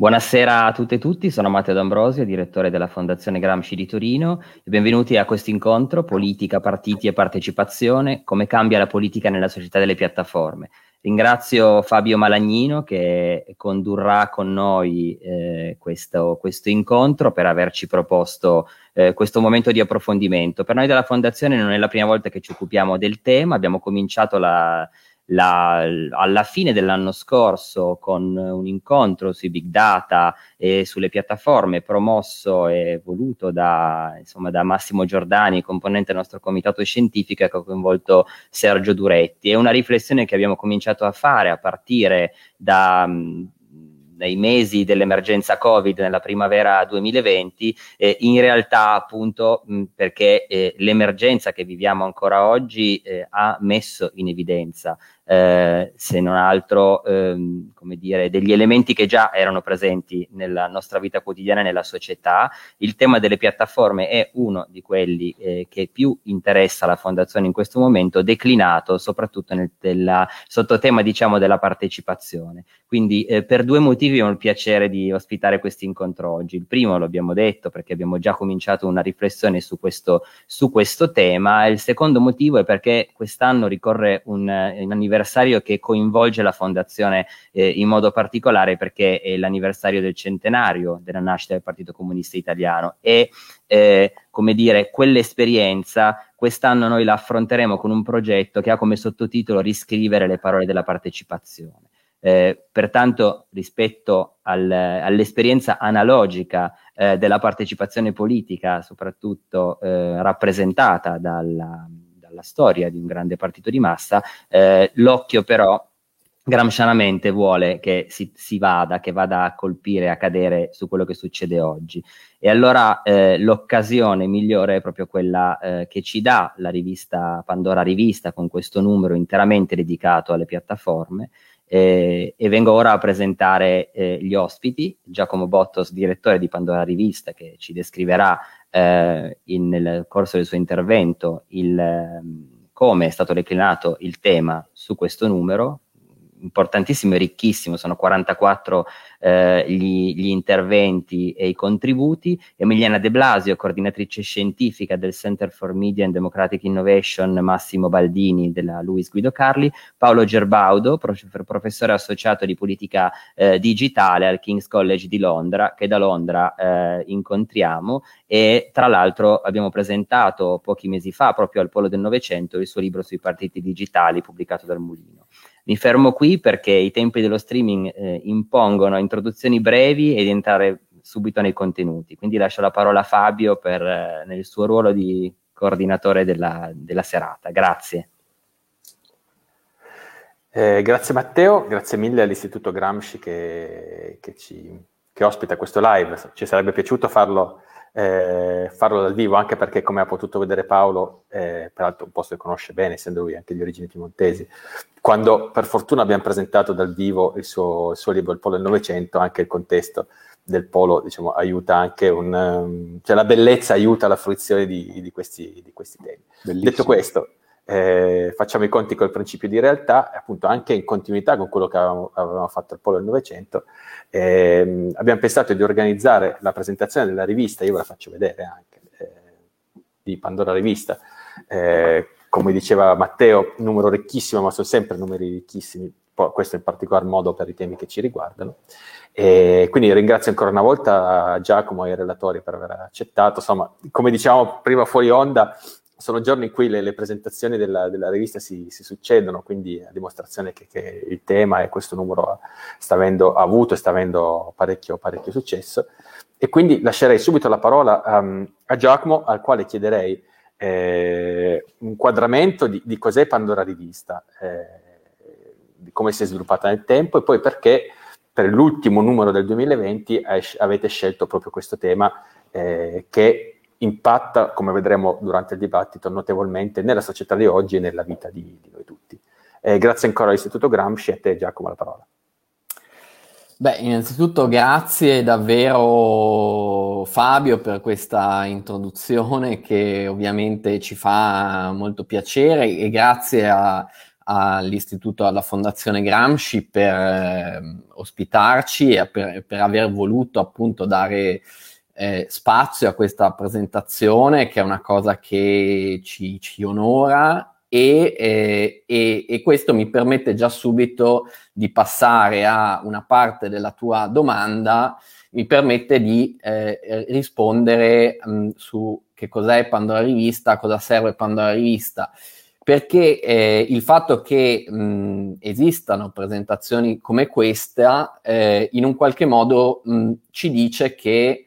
Buonasera a tutte e tutti, sono Matteo D'Ambrosio, direttore della Fondazione Gramsci di Torino e benvenuti a questo incontro Politica, Partiti e Partecipazione, come cambia la politica nella società delle piattaforme. Ringrazio Fabio Malagnino che condurrà con noi questo incontro per averci proposto questo momento di approfondimento. Per noi della Fondazione non è la prima volta che ci occupiamo del tema, abbiamo cominciato alla fine dell'anno scorso con un incontro sui big data e sulle piattaforme promosso e voluto da Massimo Giordani, componente del nostro comitato scientifico, che ha coinvolto Sergio Duretti. È una riflessione che abbiamo cominciato a fare a partire dai mesi dell'emergenza Covid nella primavera 2020, in realtà appunto perché l'emergenza che viviamo ancora oggi ha messo in evidenza se non altro degli elementi che già erano presenti nella nostra vita quotidiana e nella società. Il tema delle piattaforme è uno di quelli che più interessa la Fondazione in questo momento, declinato soprattutto nel sottotema della partecipazione. Quindi per due motivi abbiamo il piacere di ospitare questo incontro oggi. Il primo lo abbiamo detto perché abbiamo già cominciato una riflessione su questo tema, e il secondo motivo è perché quest'anno ricorre un anniversario che coinvolge la Fondazione in modo particolare, perché è l'anniversario del centenario della nascita del Partito Comunista Italiano e quell'esperienza quest'anno noi la affronteremo con un progetto che ha come sottotitolo Riscrivere le parole della partecipazione. Pertanto rispetto all'esperienza analogica della partecipazione politica, soprattutto rappresentata dalla storia di un grande partito di massa, l'occhio però gramscianamente vuole che si vada a colpire, a cadere su quello che succede oggi. E allora l'occasione migliore è proprio quella che ci dà la rivista Pandora Rivista, con questo numero interamente dedicato alle piattaforme. E vengo ora a presentare gli ospiti. Giacomo Bottos, direttore di Pandora Rivista, che ci descriverà nel corso del suo intervento come è stato declinato il tema su questo numero importantissimo e ricchissimo. Sono 44 gli interventi e i contributi. Emiliana De Blasio, coordinatrice scientifica del Center for Media and Democratic Innovation, Massimo Baldini della Luis Guido Carli, Paolo Gerbaudo, professore associato di politica digitale al King's College di Londra, che da Londra incontriamo, e tra l'altro abbiamo presentato pochi mesi fa proprio al Polo del Novecento il suo libro sui partiti digitali pubblicato dal Mulino. Mi fermo qui perché i tempi dello streaming impongono introduzioni brevi ed entrare subito nei contenuti, quindi lascio la parola a Fabio nel suo ruolo di coordinatore della serata. Grazie. Grazie Matteo, grazie mille all'Istituto Gramsci che ospita questo live. Ci sarebbe piaciuto farlo dal vivo, anche perché, come ha potuto vedere Paolo, peraltro un posto che conosce bene, essendo lui anche di origini piemontesi, quando per fortuna abbiamo presentato dal vivo il suo libro Il Polo del Novecento, anche il contesto del Polo, diciamo, aiuta anche la bellezza aiuta la fruizione di questi temi. Bellissimo. Detto questo, facciamo i conti col principio di realtà, appunto anche in continuità con quello che avevamo fatto al Polo del Novecento. Abbiamo pensato di organizzare la presentazione della rivista, io ve la faccio vedere anche, di Pandora Rivista. Come diceva Matteo, numero ricchissimo, ma sono sempre numeri ricchissimi, questo in particolar modo per i temi che ci riguardano. E quindi ringrazio ancora una volta Giacomo e i relatori per aver accettato. Insomma, come dicevamo prima fuori onda, sono giorni in cui le presentazioni della rivista si succedono, quindi a dimostrazione che il tema e questo numero ha avuto e sta avendo parecchio successo. E quindi lascerei subito la parola a Giacomo, al quale chiederei un quadramento di cos'è Pandora Rivista, di come si è sviluppata nel tempo e poi perché per l'ultimo numero del 2020 avete scelto proprio questo tema che impatta, come vedremo durante il dibattito, notevolmente nella società di oggi e nella vita di noi tutti. Grazie ancora all'Istituto Gramsci, a te Giacomo la parola. Beh, innanzitutto grazie davvero Fabio per questa introduzione che ovviamente ci fa molto piacere, e grazie a all'istituto, alla Fondazione Gramsci per ospitarci e per aver voluto appunto dare spazio a questa presentazione, che è una cosa che ci onora. E questo mi permette già subito di passare a una parte della tua domanda, mi permette di rispondere su che cos'è Pandora Rivista, cosa serve Pandora Rivista, perché il fatto che esistano presentazioni come questa in un qualche modo ci dice che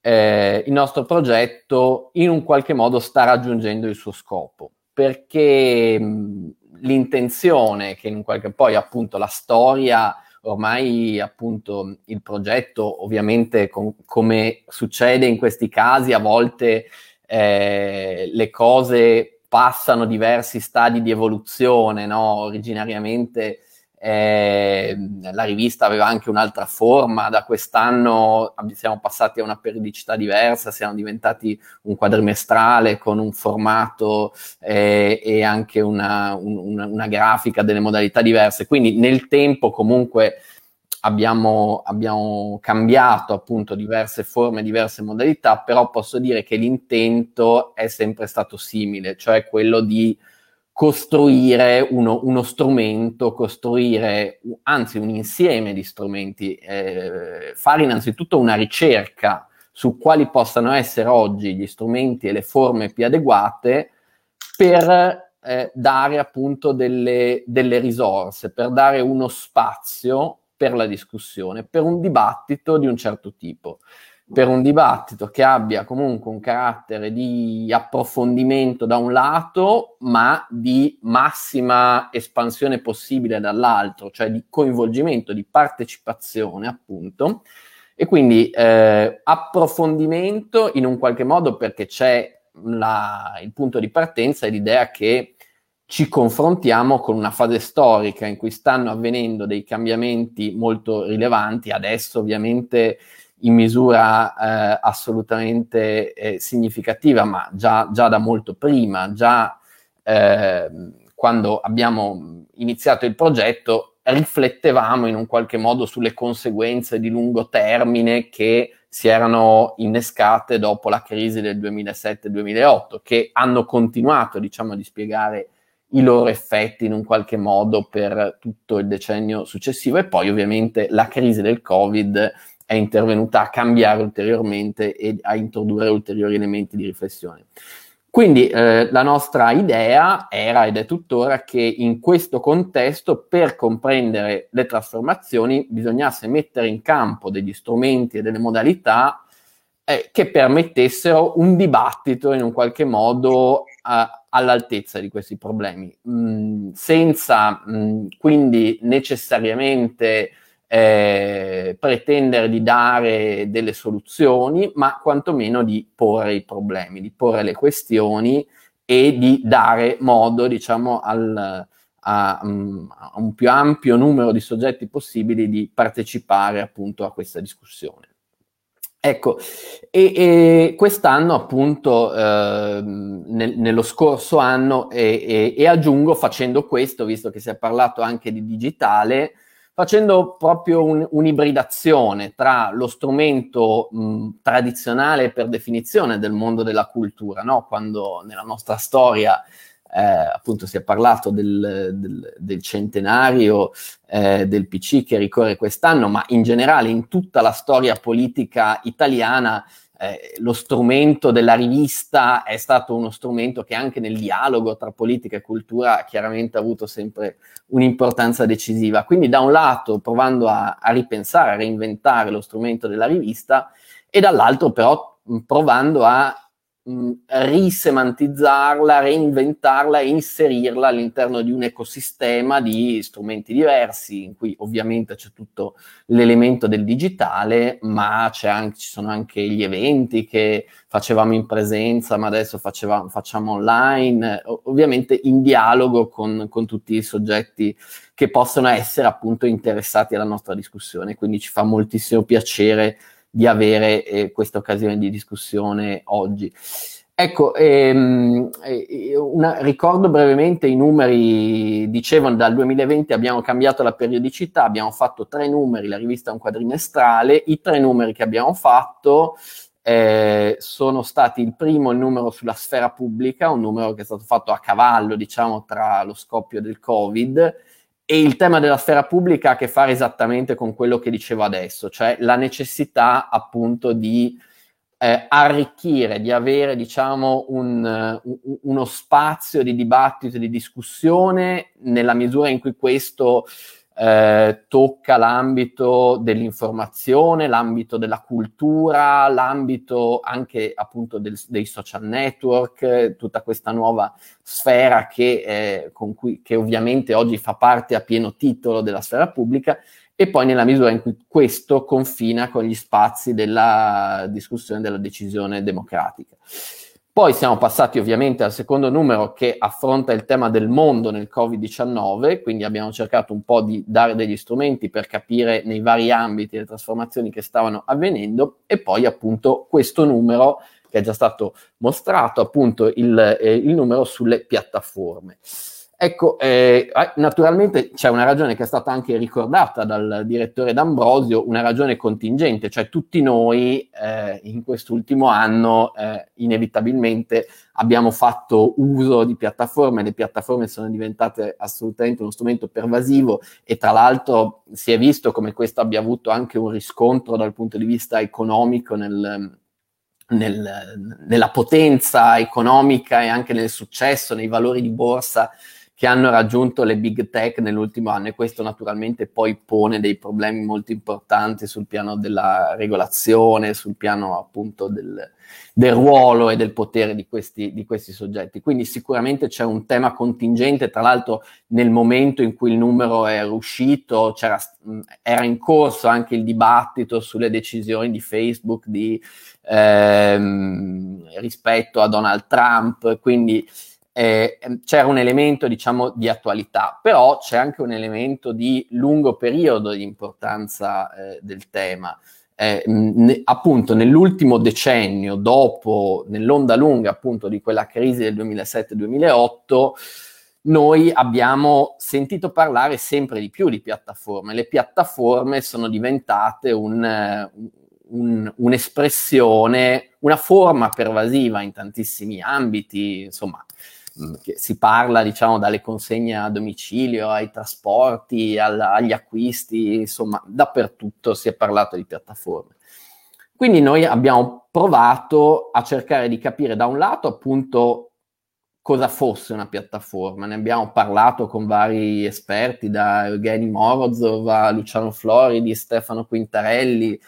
il nostro progetto in un qualche modo sta raggiungendo il suo scopo. Perché l'intenzione che in un qualche, poi appunto la storia, ormai appunto il progetto ovviamente come succede in questi casi, a volte le cose passano diversi stadi di evoluzione, no? Originariamente la rivista aveva anche un'altra forma, da quest'anno siamo passati a una periodicità diversa, siamo diventati un quadrimestrale con un formato e anche una grafica delle modalità diverse, quindi nel tempo comunque abbiamo cambiato appunto diverse forme, diverse modalità, però posso dire che l'intento è sempre stato simile, cioè quello di costruire uno strumento, costruire anzi un insieme di strumenti, fare innanzitutto una ricerca su quali possano essere oggi gli strumenti e le forme più adeguate per dare appunto delle risorse, per dare uno spazio per la discussione, per un dibattito di un certo tipo. Per un dibattito che abbia comunque un carattere di approfondimento da un lato, ma di massima espansione possibile dall'altro, cioè di coinvolgimento, di partecipazione appunto, e quindi approfondimento in un qualche modo, perché c'è il punto di partenza e l'idea che ci confrontiamo con una fase storica in cui stanno avvenendo dei cambiamenti molto rilevanti, adesso ovviamente in misura assolutamente significativa, ma già da molto prima, quando abbiamo iniziato il progetto riflettevamo in un qualche modo sulle conseguenze di lungo termine che si erano innescate dopo la crisi del 2007-2008, che hanno continuato, diciamo, a dispiegare i loro effetti in un qualche modo per tutto il decennio successivo, e poi ovviamente la crisi del Covid è intervenuta a cambiare ulteriormente e a introdurre ulteriori elementi di riflessione. Quindi la nostra idea era ed è tuttora che in questo contesto, per comprendere le trasformazioni, bisognasse mettere in campo degli strumenti e delle modalità che permettessero un dibattito in un qualche modo all'altezza di questi problemi, senza quindi necessariamente pretendere di dare delle soluzioni, ma quantomeno di porre i problemi, di porre le questioni e di dare modo, diciamo, a un più ampio numero di soggetti possibili di partecipare appunto a questa discussione. Ecco, e quest'anno appunto, nello scorso anno, e aggiungo, facendo questo, visto che si è parlato anche di digitale, facendo proprio un'ibridazione tra lo strumento tradizionale per definizione del mondo della cultura, no? Quando nella nostra storia appunto si è parlato del centenario del PC che ricorre quest'anno, ma in generale in tutta la storia politica italiana lo strumento della rivista è stato uno strumento che anche nel dialogo tra politica e cultura chiaramente ha avuto sempre un'importanza decisiva. Quindi da un lato provando a ripensare, a reinventare lo strumento della rivista, e dall'altro però provando a risemantizzarla, reinventarla e inserirla all'interno di un ecosistema di strumenti diversi, in cui ovviamente c'è tutto l'elemento del digitale, ma ci sono anche gli eventi che facevamo in presenza, ma adesso facciamo online, ovviamente in dialogo con tutti i soggetti che possono essere appunto interessati alla nostra discussione. Quindi ci fa moltissimo piacere di avere questa occasione di discussione oggi. Ecco, ricordo brevemente i numeri. Dicevano, dal 2020 abbiamo cambiato la periodicità, abbiamo fatto 3 numeri, la rivista è un quadrimestrale. I 3 numeri che abbiamo fatto sono stati: il primo, il numero sulla sfera pubblica, un numero che è stato fatto a cavallo, diciamo, tra lo scoppio del Covid e il tema della sfera pubblica, ha che fare esattamente con quello che dicevo adesso, cioè la necessità appunto di arricchire, di avere, diciamo, uno spazio di dibattito e di discussione, nella misura in cui questo tocca l'ambito dell'informazione, l'ambito della cultura, l'ambito anche appunto dei social network, tutta questa nuova sfera che ovviamente oggi fa parte a pieno titolo della sfera pubblica. E poi nella misura in cui questo confina con gli spazi della discussione della decisione democratica. Poi siamo passati ovviamente al secondo numero, che affronta il tema del mondo nel Covid-19, quindi abbiamo cercato un po' di dare degli strumenti per capire nei vari ambiti le trasformazioni che stavano avvenendo, e poi appunto questo numero che è già stato mostrato, appunto il numero sulle piattaforme. Ecco, naturalmente c'è una ragione che è stata anche ricordata dal direttore D'Ambrosio, una ragione contingente, cioè tutti noi in quest'ultimo anno inevitabilmente abbiamo fatto uso di piattaforme, le piattaforme sono diventate assolutamente uno strumento pervasivo, e tra l'altro si è visto come questo abbia avuto anche un riscontro dal punto di vista economico nella potenza economica e anche nel successo, nei valori di borsa che hanno raggiunto le big tech nell'ultimo anno, e questo naturalmente poi pone dei problemi molto importanti sul piano della regolazione, sul piano appunto del ruolo e del potere di questi soggetti. Quindi sicuramente c'è un tema contingente, tra l'altro nel momento in cui il numero era uscito era in corso anche il dibattito sulle decisioni di Facebook rispetto a Donald Trump, quindi c'era un elemento, diciamo, di attualità, però c'è anche un elemento di lungo periodo di importanza del tema. Appunto nell'ultimo decennio, nell'onda lunga appunto di quella crisi del 2007-2008, noi abbiamo sentito parlare sempre di più di piattaforme. Le piattaforme sono diventate un'espressione, una forma pervasiva in tantissimi ambiti, insomma, che si parla, diciamo, dalle consegne a domicilio ai trasporti, agli acquisti, insomma, dappertutto si è parlato di piattaforme. Quindi noi abbiamo provato a cercare di capire, da un lato, appunto, cosa fosse una piattaforma. Ne abbiamo parlato con vari esperti, da Eugeni Morozov a Luciano Floridi, Stefano Quintarelli,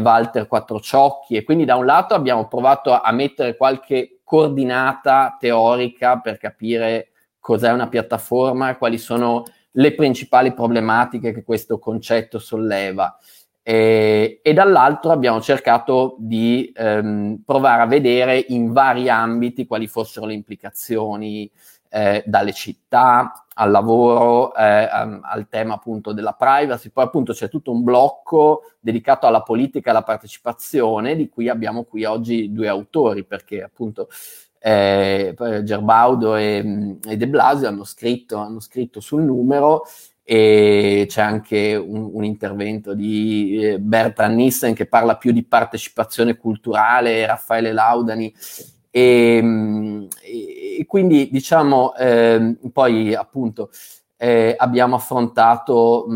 Walter Quattrociocchi, e quindi da un lato abbiamo provato a mettere qualche coordinata teorica per capire cos'è una piattaforma, quali sono le principali problematiche che questo concetto solleva, e dall'altro abbiamo cercato di provare a vedere in vari ambiti quali fossero le implicazioni, dalle città al lavoro, al tema appunto della privacy. Poi appunto c'è tutto un blocco dedicato alla politica e alla partecipazione, di cui abbiamo qui oggi 2 autori, perché appunto Gerbaudo e De Blasio hanno scritto sul numero, e c'è anche un intervento di Bertrand Nissen che parla più di partecipazione culturale, Raffaele Laudani. E quindi, diciamo, poi appunto abbiamo affrontato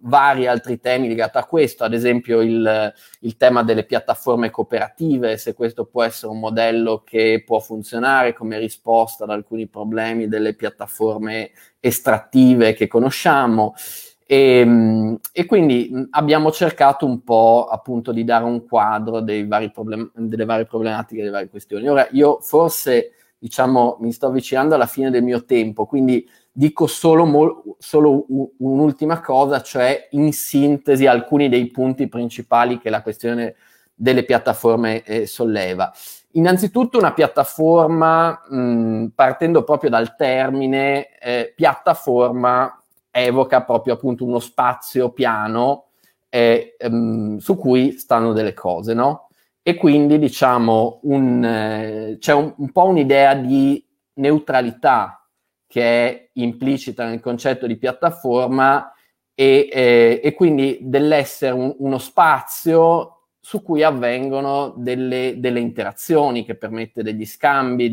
vari altri temi legati a questo, ad esempio il tema delle piattaforme cooperative, se questo può essere un modello che può funzionare come risposta ad alcuni problemi delle piattaforme estrattive che conosciamo. E quindi abbiamo cercato un po' appunto di dare un quadro delle varie problematiche, delle varie questioni. Ora io forse, diciamo, mi sto avvicinando alla fine del mio tempo, quindi dico solo un'ultima cosa, cioè in sintesi alcuni dei punti principali che la questione delle piattaforme solleva. Innanzitutto una piattaforma, partendo proprio dal termine, piattaforma evoca proprio appunto uno spazio piano su cui stanno delle cose, no? E quindi, diciamo, c'è un po' un'idea di neutralità che è implicita nel concetto di piattaforma e quindi dell'essere uno spazio su cui avvengono delle interazioni, che permette degli scambi,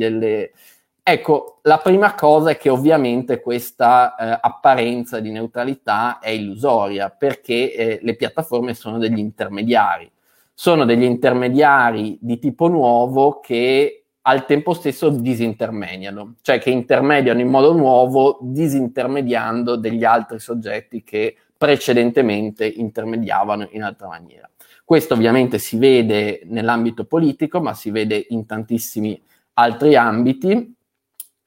Ecco, la prima cosa è che ovviamente questa apparenza di neutralità è illusoria, perché le piattaforme sono degli intermediari. Sono degli intermediari di tipo nuovo che al tempo stesso disintermediano, cioè che intermediano in modo nuovo disintermediando degli altri soggetti che precedentemente intermediavano in altra maniera. Questo ovviamente si vede nell'ambito politico, ma si vede in tantissimi altri ambiti.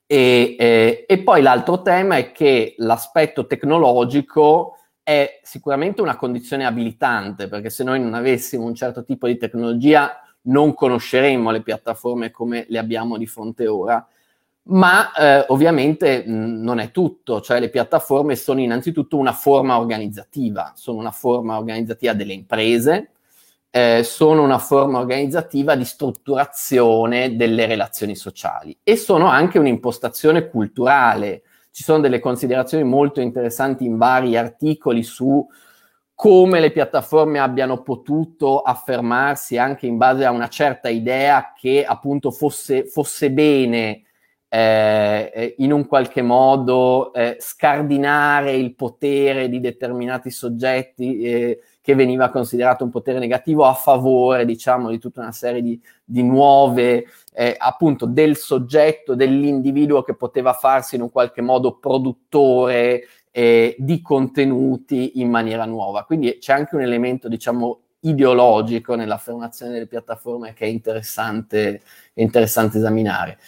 E poi l'altro tema è che l'aspetto tecnologico è sicuramente una condizione abilitante, perché se noi non avessimo un certo tipo di tecnologia non conosceremmo le piattaforme come le abbiamo di fronte ora, ma ovviamente non è tutto, cioè le piattaforme sono innanzitutto una forma organizzativa, sono una forma organizzativa delle imprese, sono una forma organizzativa di strutturazione delle relazioni sociali e sono anche un'impostazione culturale. Ci sono delle considerazioni molto interessanti in vari articoli su come le piattaforme abbiano potuto affermarsi anche in base a una certa idea che appunto fosse bene in un qualche modo scardinare il potere di determinati soggetti che veniva considerato un potere negativo a favore, diciamo, di tutta una serie di nuove appunto del soggetto, dell'individuo che poteva farsi in un qualche modo produttore di contenuti in maniera nuova. Quindi c'è anche un elemento, diciamo, ideologico nell'affermazione delle piattaforme che è interessante esaminare.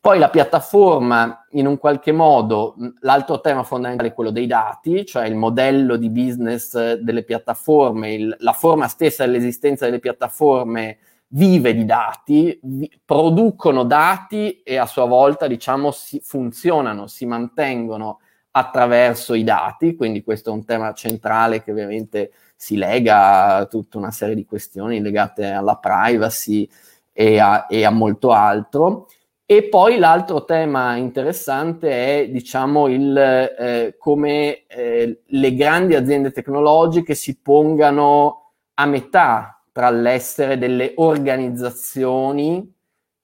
Poi la piattaforma, in un qualche modo, l'altro tema fondamentale è quello dei dati, cioè il modello di business delle piattaforme, la forma stessa dell'esistenza delle piattaforme vive di dati, producono dati e a sua volta, diciamo, funzionano, si mantengono attraverso i dati, quindi questo è un tema centrale che ovviamente si lega a tutta una serie di questioni legate alla privacy e a molto altro. E poi l'altro tema interessante è, diciamo, come le grandi aziende tecnologiche si pongano a metà tra l'essere delle organizzazioni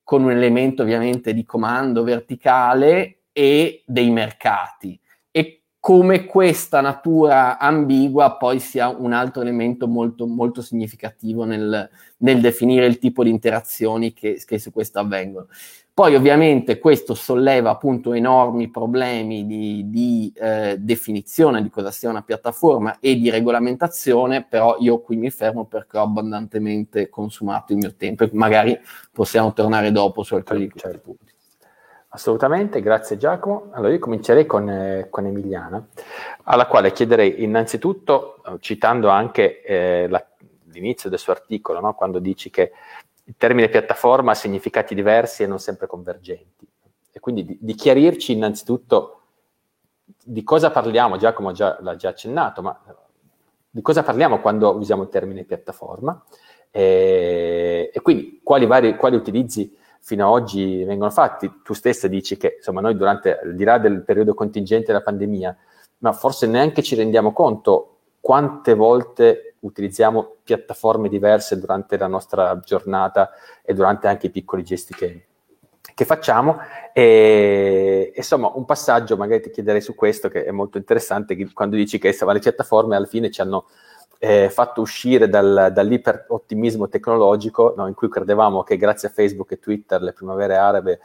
con un elemento ovviamente di comando verticale e dei mercati, e come questa natura ambigua poi sia un altro elemento molto, molto significativo nel definire il tipo di interazioni che su questo avvengono. Poi ovviamente questo solleva appunto enormi problemi di definizione di cosa sia una piattaforma e di regolamentazione, però io qui mi fermo perché ho abbondantemente consumato il mio tempo e magari possiamo tornare dopo su alcuni di questi punti. Assolutamente, grazie Giacomo. Allora io comincerei con Emiliana, alla quale chiederei innanzitutto, citando anche l'inizio del suo articolo, no? Quando dici che il termine piattaforma ha significati diversi e non sempre convergenti. E quindi di chiarirci innanzitutto di cosa parliamo, Giacomo l'ha già accennato, ma di cosa parliamo quando usiamo il termine piattaforma e quindi quali utilizzi fino ad oggi vengono fatti. Tu stessa dici che, insomma, noi durante, al di là del periodo contingente della pandemia, ma forse neanche ci rendiamo conto quante volte utilizziamo piattaforme diverse durante la nostra giornata e durante anche i piccoli gesti che facciamo. E insomma, un passaggio magari ti chiederei su questo, che è molto interessante, quando dici che le piattaforme alla fine ci hanno fatto uscire dall'iperoottimismo tecnologico, no, in cui credevamo che grazie a Facebook e Twitter le primavere arabe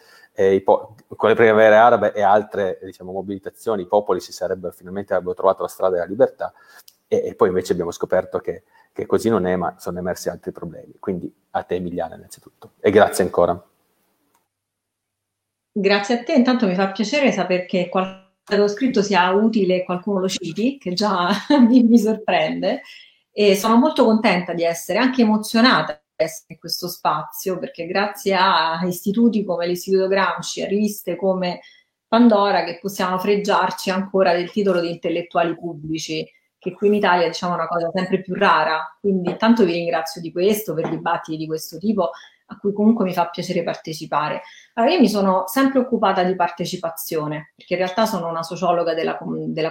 con le primavere arabe e altre, diciamo, mobilitazioni, i popoli finalmente avrebbero trovato la strada della libertà. E poi invece abbiamo scoperto che così non è, ma sono emersi altri problemi. Quindi a te, Emiliana, innanzitutto. E grazie ancora. Grazie a te. Intanto mi fa piacere sapere che qualcosa che avevo scritto sia utile e qualcuno lo citi, che già mi sorprende. E sono molto contenta di essere, anche emozionata di essere in questo spazio, perché grazie a istituti come l'Istituto Gramsci, a riviste come Pandora, che possiamo fregiarci ancora del titolo di intellettuali pubblici. che qui in Italia, diciamo, è una cosa sempre più rara. Quindi intanto vi ringrazio di questo, per dibattiti di questo tipo, a cui comunque mi fa piacere partecipare. Allora, io mi sono sempre occupata di partecipazione, perché in realtà sono una sociologa della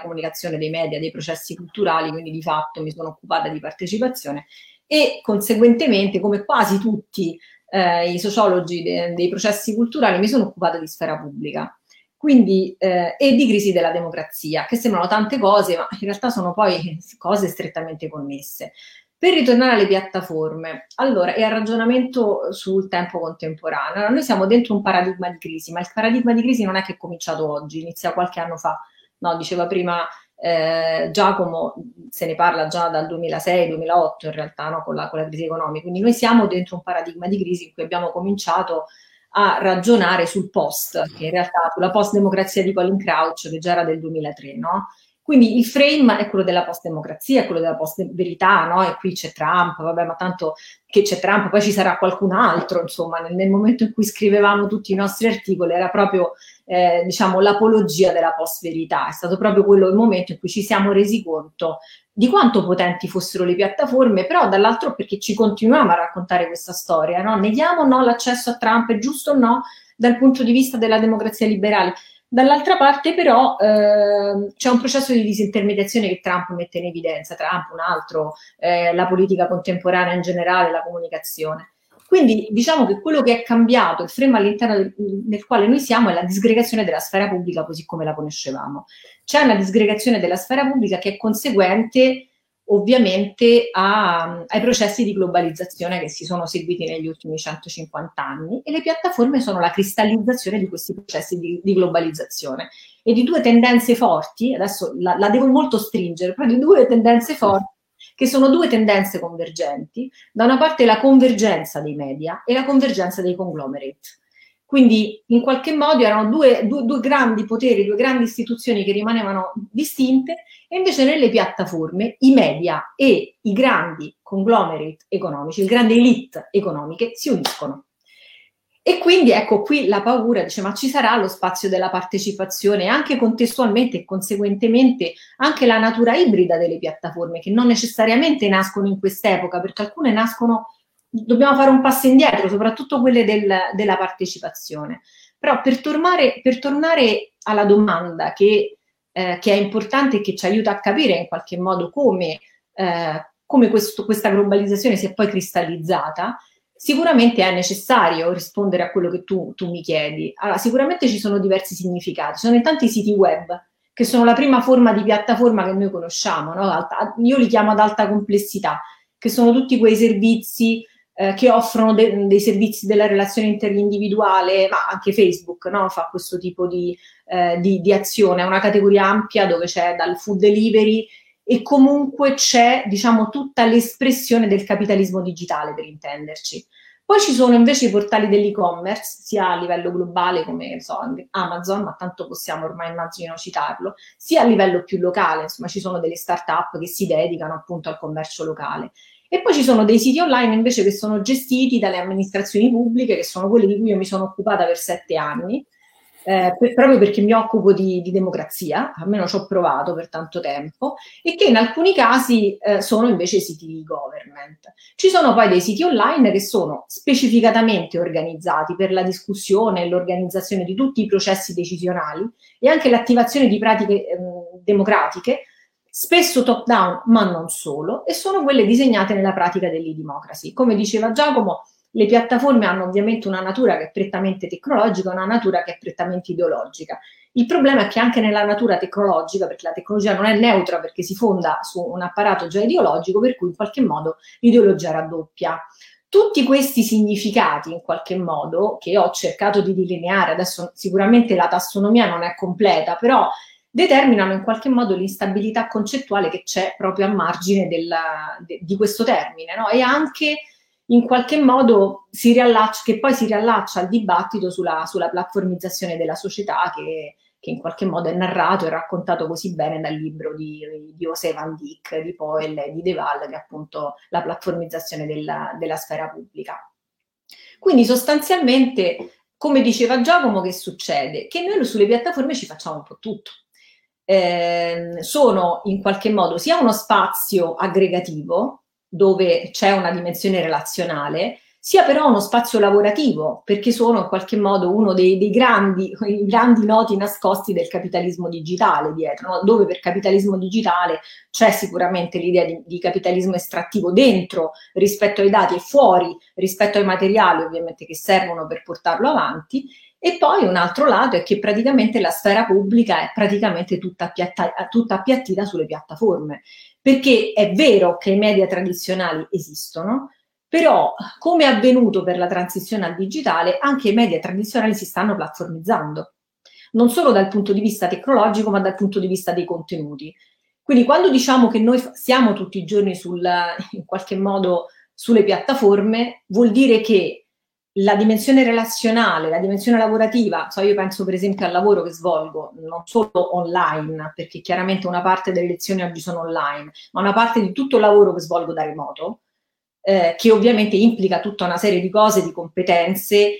comunicazione, dei media, dei processi culturali, quindi di fatto mi sono occupata di partecipazione e conseguentemente, come quasi tutti i sociologi dei processi culturali, mi sono occupata di sfera pubblica. Quindi, e di crisi della democrazia, che sembrano tante cose, ma in realtà sono poi cose strettamente connesse. Per ritornare alle piattaforme, allora, e al ragionamento sul tempo contemporaneo, allora, noi siamo dentro un paradigma di crisi, ma il paradigma di crisi non è che è cominciato oggi, inizia qualche anno fa, no? Diceva prima Giacomo, se ne parla già dal 2006-2008 in realtà, no? Con la crisi economica, quindi noi siamo dentro un paradigma di crisi in cui abbiamo cominciato a ragionare sul post, che in realtà sulla post-democrazia di Colin Crouch, che già era del 2003, no? Quindi il frame è quello della post-democrazia, è quello della post-verità, no? E qui c'è Trump, vabbè, ma tanto che c'è Trump, poi ci sarà qualcun altro, insomma, nel momento in cui scrivevamo tutti i nostri articoli era proprio, diciamo, l'apologia della post-verità, è stato proprio quello il momento in cui ci siamo resi conto di quanto potenti fossero le piattaforme, però dall'altro perché ci continuiamo a raccontare questa storia, no? Neghiamo o no l'accesso a Trump, è giusto o no dal punto di vista della democrazia liberale? Dall'altra parte però c'è un processo di disintermediazione che Trump mette in evidenza, Trump, un altro, la politica contemporanea in generale, la comunicazione. Quindi diciamo che quello che è cambiato, il frame all'interno del quale noi siamo, è la disgregazione della sfera pubblica così come la conoscevamo. C'è una disgregazione della sfera pubblica che è conseguente ovviamente ai processi di globalizzazione che si sono seguiti negli ultimi 150 anni, e le piattaforme sono la cristallizzazione di questi processi di globalizzazione e di due tendenze forti, adesso la devo molto stringere, però di due tendenze forti, che sono due tendenze convergenti: da una parte la convergenza dei media e la convergenza dei conglomerate. Quindi in qualche modo erano due grandi poteri, due grandi istituzioni che rimanevano distinte, e invece nelle piattaforme i media e i grandi conglomerate economici, le grandi elite economiche si uniscono. E quindi ecco qui la paura, dice, ma ci sarà lo spazio della partecipazione, anche contestualmente e conseguentemente anche la natura ibrida delle piattaforme, che non necessariamente nascono in quest'epoca, perché alcune nascono... Dobbiamo fare un passo indietro, soprattutto quelle della partecipazione. Però per tornare alla domanda che è importante e che ci aiuta a capire in qualche modo come questa globalizzazione si è poi cristallizzata, sicuramente è necessario rispondere a quello che tu mi chiedi. Allora, sicuramente ci sono diversi significati. Ci sono intanto i siti web, che sono la prima forma di piattaforma che noi conosciamo, no? Io li chiamo ad alta complessità, che sono tutti quei servizi che offrono dei servizi della relazione interindividuale, ma anche Facebook, no? Fa questo tipo di azione, è una categoria ampia dove c'è dal food delivery e comunque c'è, diciamo, tutta l'espressione del capitalismo digitale, per intenderci. Poi ci sono invece i portali dell'e-commerce, sia a livello globale come, non so, Amazon, ma tanto possiamo ormai, immagino, citarlo, sia a livello più locale, insomma ci sono delle start-up che si dedicano appunto al commercio locale. E poi ci sono dei siti online invece che sono gestiti dalle amministrazioni pubbliche, che sono quelli di cui io mi sono occupata per 7 anni, proprio perché mi occupo di democrazia, almeno ci ho provato per tanto tempo, e che in alcuni casi sono invece siti di government. Ci sono poi dei siti online che sono specificatamente organizzati per la discussione e l'organizzazione di tutti i processi decisionali e anche l'attivazione di pratiche democratiche, spesso top down, ma non solo, e sono quelle disegnate nella pratica dell'e-democracy. Come diceva Giacomo, le piattaforme hanno ovviamente una natura che è prettamente tecnologica, una natura che è prettamente ideologica. Il problema è che anche nella natura tecnologica, perché la tecnologia non è neutra, perché si fonda su un apparato già ideologico, per cui in qualche modo l'ideologia raddoppia. Tutti questi significati, in qualche modo, che ho cercato di delineare, adesso sicuramente la tassonomia non è completa, però determinano in qualche modo l'instabilità concettuale che c'è proprio a margine di questo termine, no? E anche... in qualche modo si riallaccia al dibattito sulla platformizzazione della società che in qualche modo è narrato e raccontato così bene dal libro di José Van Dyck, di Poel e di De Waal, che è appunto la platformizzazione della sfera pubblica. Quindi sostanzialmente, come diceva Giacomo, che succede? Che noi sulle piattaforme ci facciamo un po' tutto. sono in qualche modo sia uno spazio aggregativo, dove c'è una dimensione relazionale, sia però uno spazio lavorativo, perché sono in qualche modo uno dei grandi nodi nascosti del capitalismo digitale dietro, no? Dove per capitalismo digitale c'è sicuramente l'idea di capitalismo estrattivo dentro rispetto ai dati e fuori rispetto ai materiali ovviamente che servono per portarlo avanti. E poi un altro lato è che praticamente la sfera pubblica è praticamente tutta appiattita sulle piattaforme, perché è vero che i media tradizionali esistono, però come è avvenuto per la transizione al digitale anche i media tradizionali si stanno platformizzando, non solo dal punto di vista tecnologico ma dal punto di vista dei contenuti. Quindi quando diciamo che noi siamo tutti i giorni in qualche modo sulle piattaforme, vuol dire che la dimensione relazionale, la dimensione lavorativa, io penso per esempio al lavoro che svolgo, non solo online, perché chiaramente una parte delle lezioni oggi sono online, ma una parte di tutto il lavoro che svolgo da remoto, che ovviamente implica tutta una serie di cose, di competenze,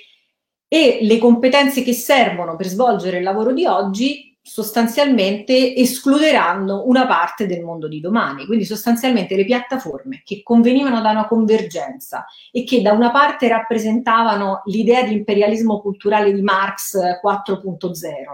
e le competenze che servono per svolgere il lavoro di oggi sostanzialmente escluderanno una parte del mondo di domani. Quindi sostanzialmente le piattaforme che convenivano da una convergenza e che da una parte rappresentavano l'idea di imperialismo culturale di Marx 4.0,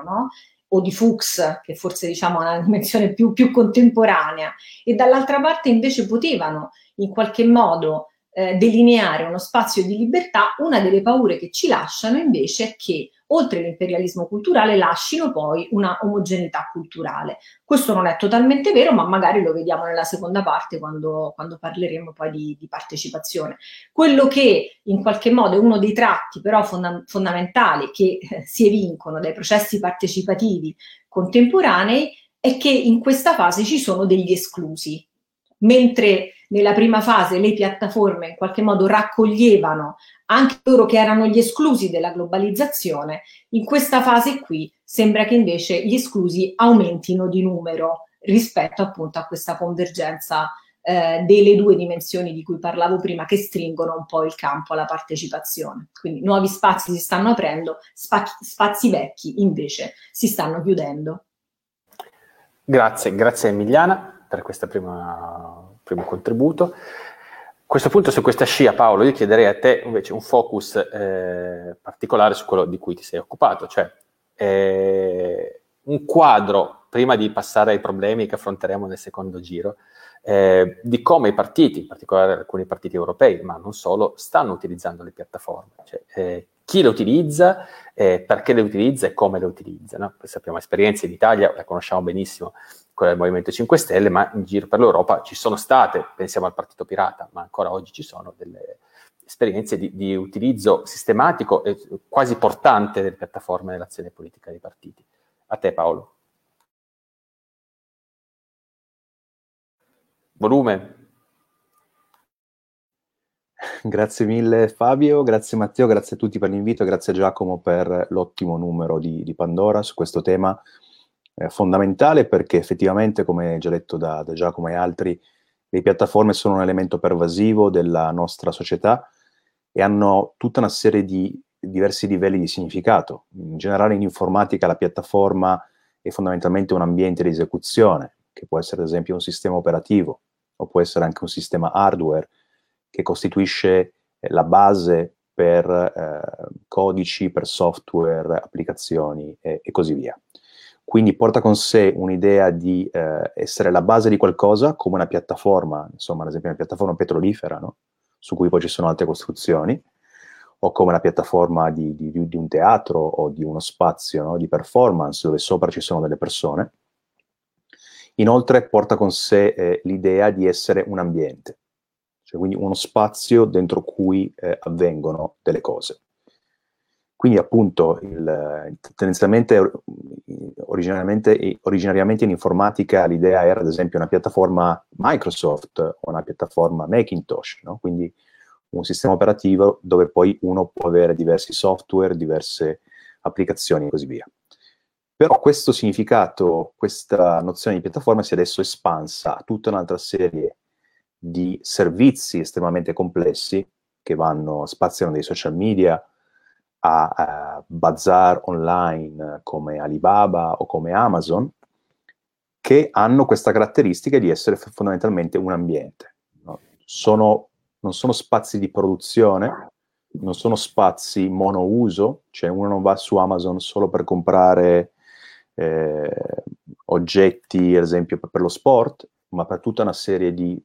no? O di Fuchs, che forse diciamo ha una dimensione più contemporanea, e dall'altra parte invece potevano in qualche modo delineare uno spazio di libertà. Una delle paure che ci lasciano invece è che oltre all'imperialismo culturale lasciano poi una omogeneità culturale. Questo non è totalmente vero, ma magari lo vediamo nella seconda parte quando parleremo poi di partecipazione. Quello che in qualche modo è uno dei tratti però fondamentali che si evincono dai processi partecipativi contemporanei è che in questa fase ci sono degli esclusi. Mentre nella prima fase le piattaforme in qualche modo raccoglievano anche loro che erano gli esclusi della globalizzazione, in questa fase qui sembra che invece gli esclusi aumentino di numero rispetto appunto a questa convergenza delle due dimensioni di cui parlavo prima, che stringono un po' il campo alla partecipazione. Quindi nuovi spazi si stanno aprendo, spazi vecchi invece si stanno chiudendo. Grazie Emiliana per questa primo contributo. A questo punto, su questa scia, Paolo, io chiederei a te invece un focus particolare su quello di cui ti sei occupato, cioè un quadro, prima di passare ai problemi che affronteremo nel secondo giro, di come i partiti, in particolare alcuni partiti europei, ma non solo, stanno utilizzando le piattaforme, cioè chi le utilizza, perché le utilizza e come le utilizza, no? Sappiamo esperienze in Italia, la conosciamo benissimo, quella del Movimento 5 Stelle, ma in giro per l'Europa ci sono state, pensiamo al Partito Pirata, ma ancora oggi ci sono delle esperienze di utilizzo sistematico e quasi portante delle piattaforme nell'azione politica dei partiti. A te, Paolo. Volume. Grazie mille Fabio, grazie Matteo, grazie a tutti per l'invito, grazie a Giacomo per l'ottimo numero di Pandora su questo tema fondamentale, perché effettivamente, come già detto da Giacomo e altri, le piattaforme sono un elemento pervasivo della nostra società e hanno tutta una serie di diversi livelli di significato. In generale in informatica la piattaforma è fondamentalmente un ambiente di esecuzione, che può essere ad esempio un sistema operativo o può essere anche un sistema hardware, che costituisce la base per codici, per software, applicazioni e così via. Quindi porta con sé un'idea di essere la base di qualcosa, come una piattaforma, insomma, ad esempio una piattaforma petrolifera, no? Su cui poi ci sono altre costruzioni, o come la piattaforma di un teatro o di uno spazio, no? Di performance, dove sopra ci sono delle persone. Inoltre porta con sé l'idea di essere un ambiente, cioè quindi uno spazio dentro cui avvengono delle cose. Quindi appunto, tendenzialmente, originariamente in informatica l'idea era ad esempio una piattaforma Microsoft o una piattaforma Macintosh, no? Quindi un sistema operativo dove poi uno può avere diversi software, diverse applicazioni e così via. Però questo significato, questa nozione di piattaforma si è adesso espansa a tutta un'altra serie di servizi estremamente complessi che spaziano dai social media a bazar online come Alibaba o come Amazon, che hanno questa caratteristica di essere fondamentalmente un ambiente. No? Non sono spazi di produzione, non sono spazi monouso, cioè uno non va su Amazon solo per comprare oggetti, ad esempio, per lo sport, ma per tutta una serie di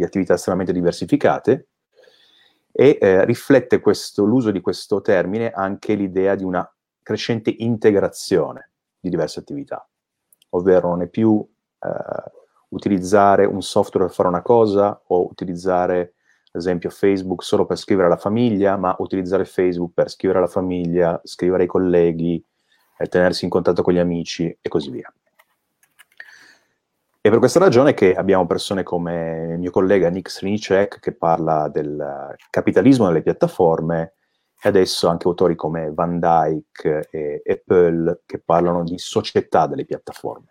attività estremamente diversificate, e riflette l'uso di questo termine anche l'idea di una crescente integrazione di diverse attività, ovvero non è più... utilizzare un software per fare una cosa, o utilizzare, ad esempio, Facebook solo per scrivere alla famiglia, ma utilizzare Facebook per scrivere alla famiglia, scrivere ai colleghi, tenersi in contatto con gli amici e così via. E per questa ragione che abbiamo persone come il mio collega Nick Srinicek, che parla del capitalismo delle piattaforme, e adesso anche autori come Van Dyck e Pearl, che parlano di società delle piattaforme,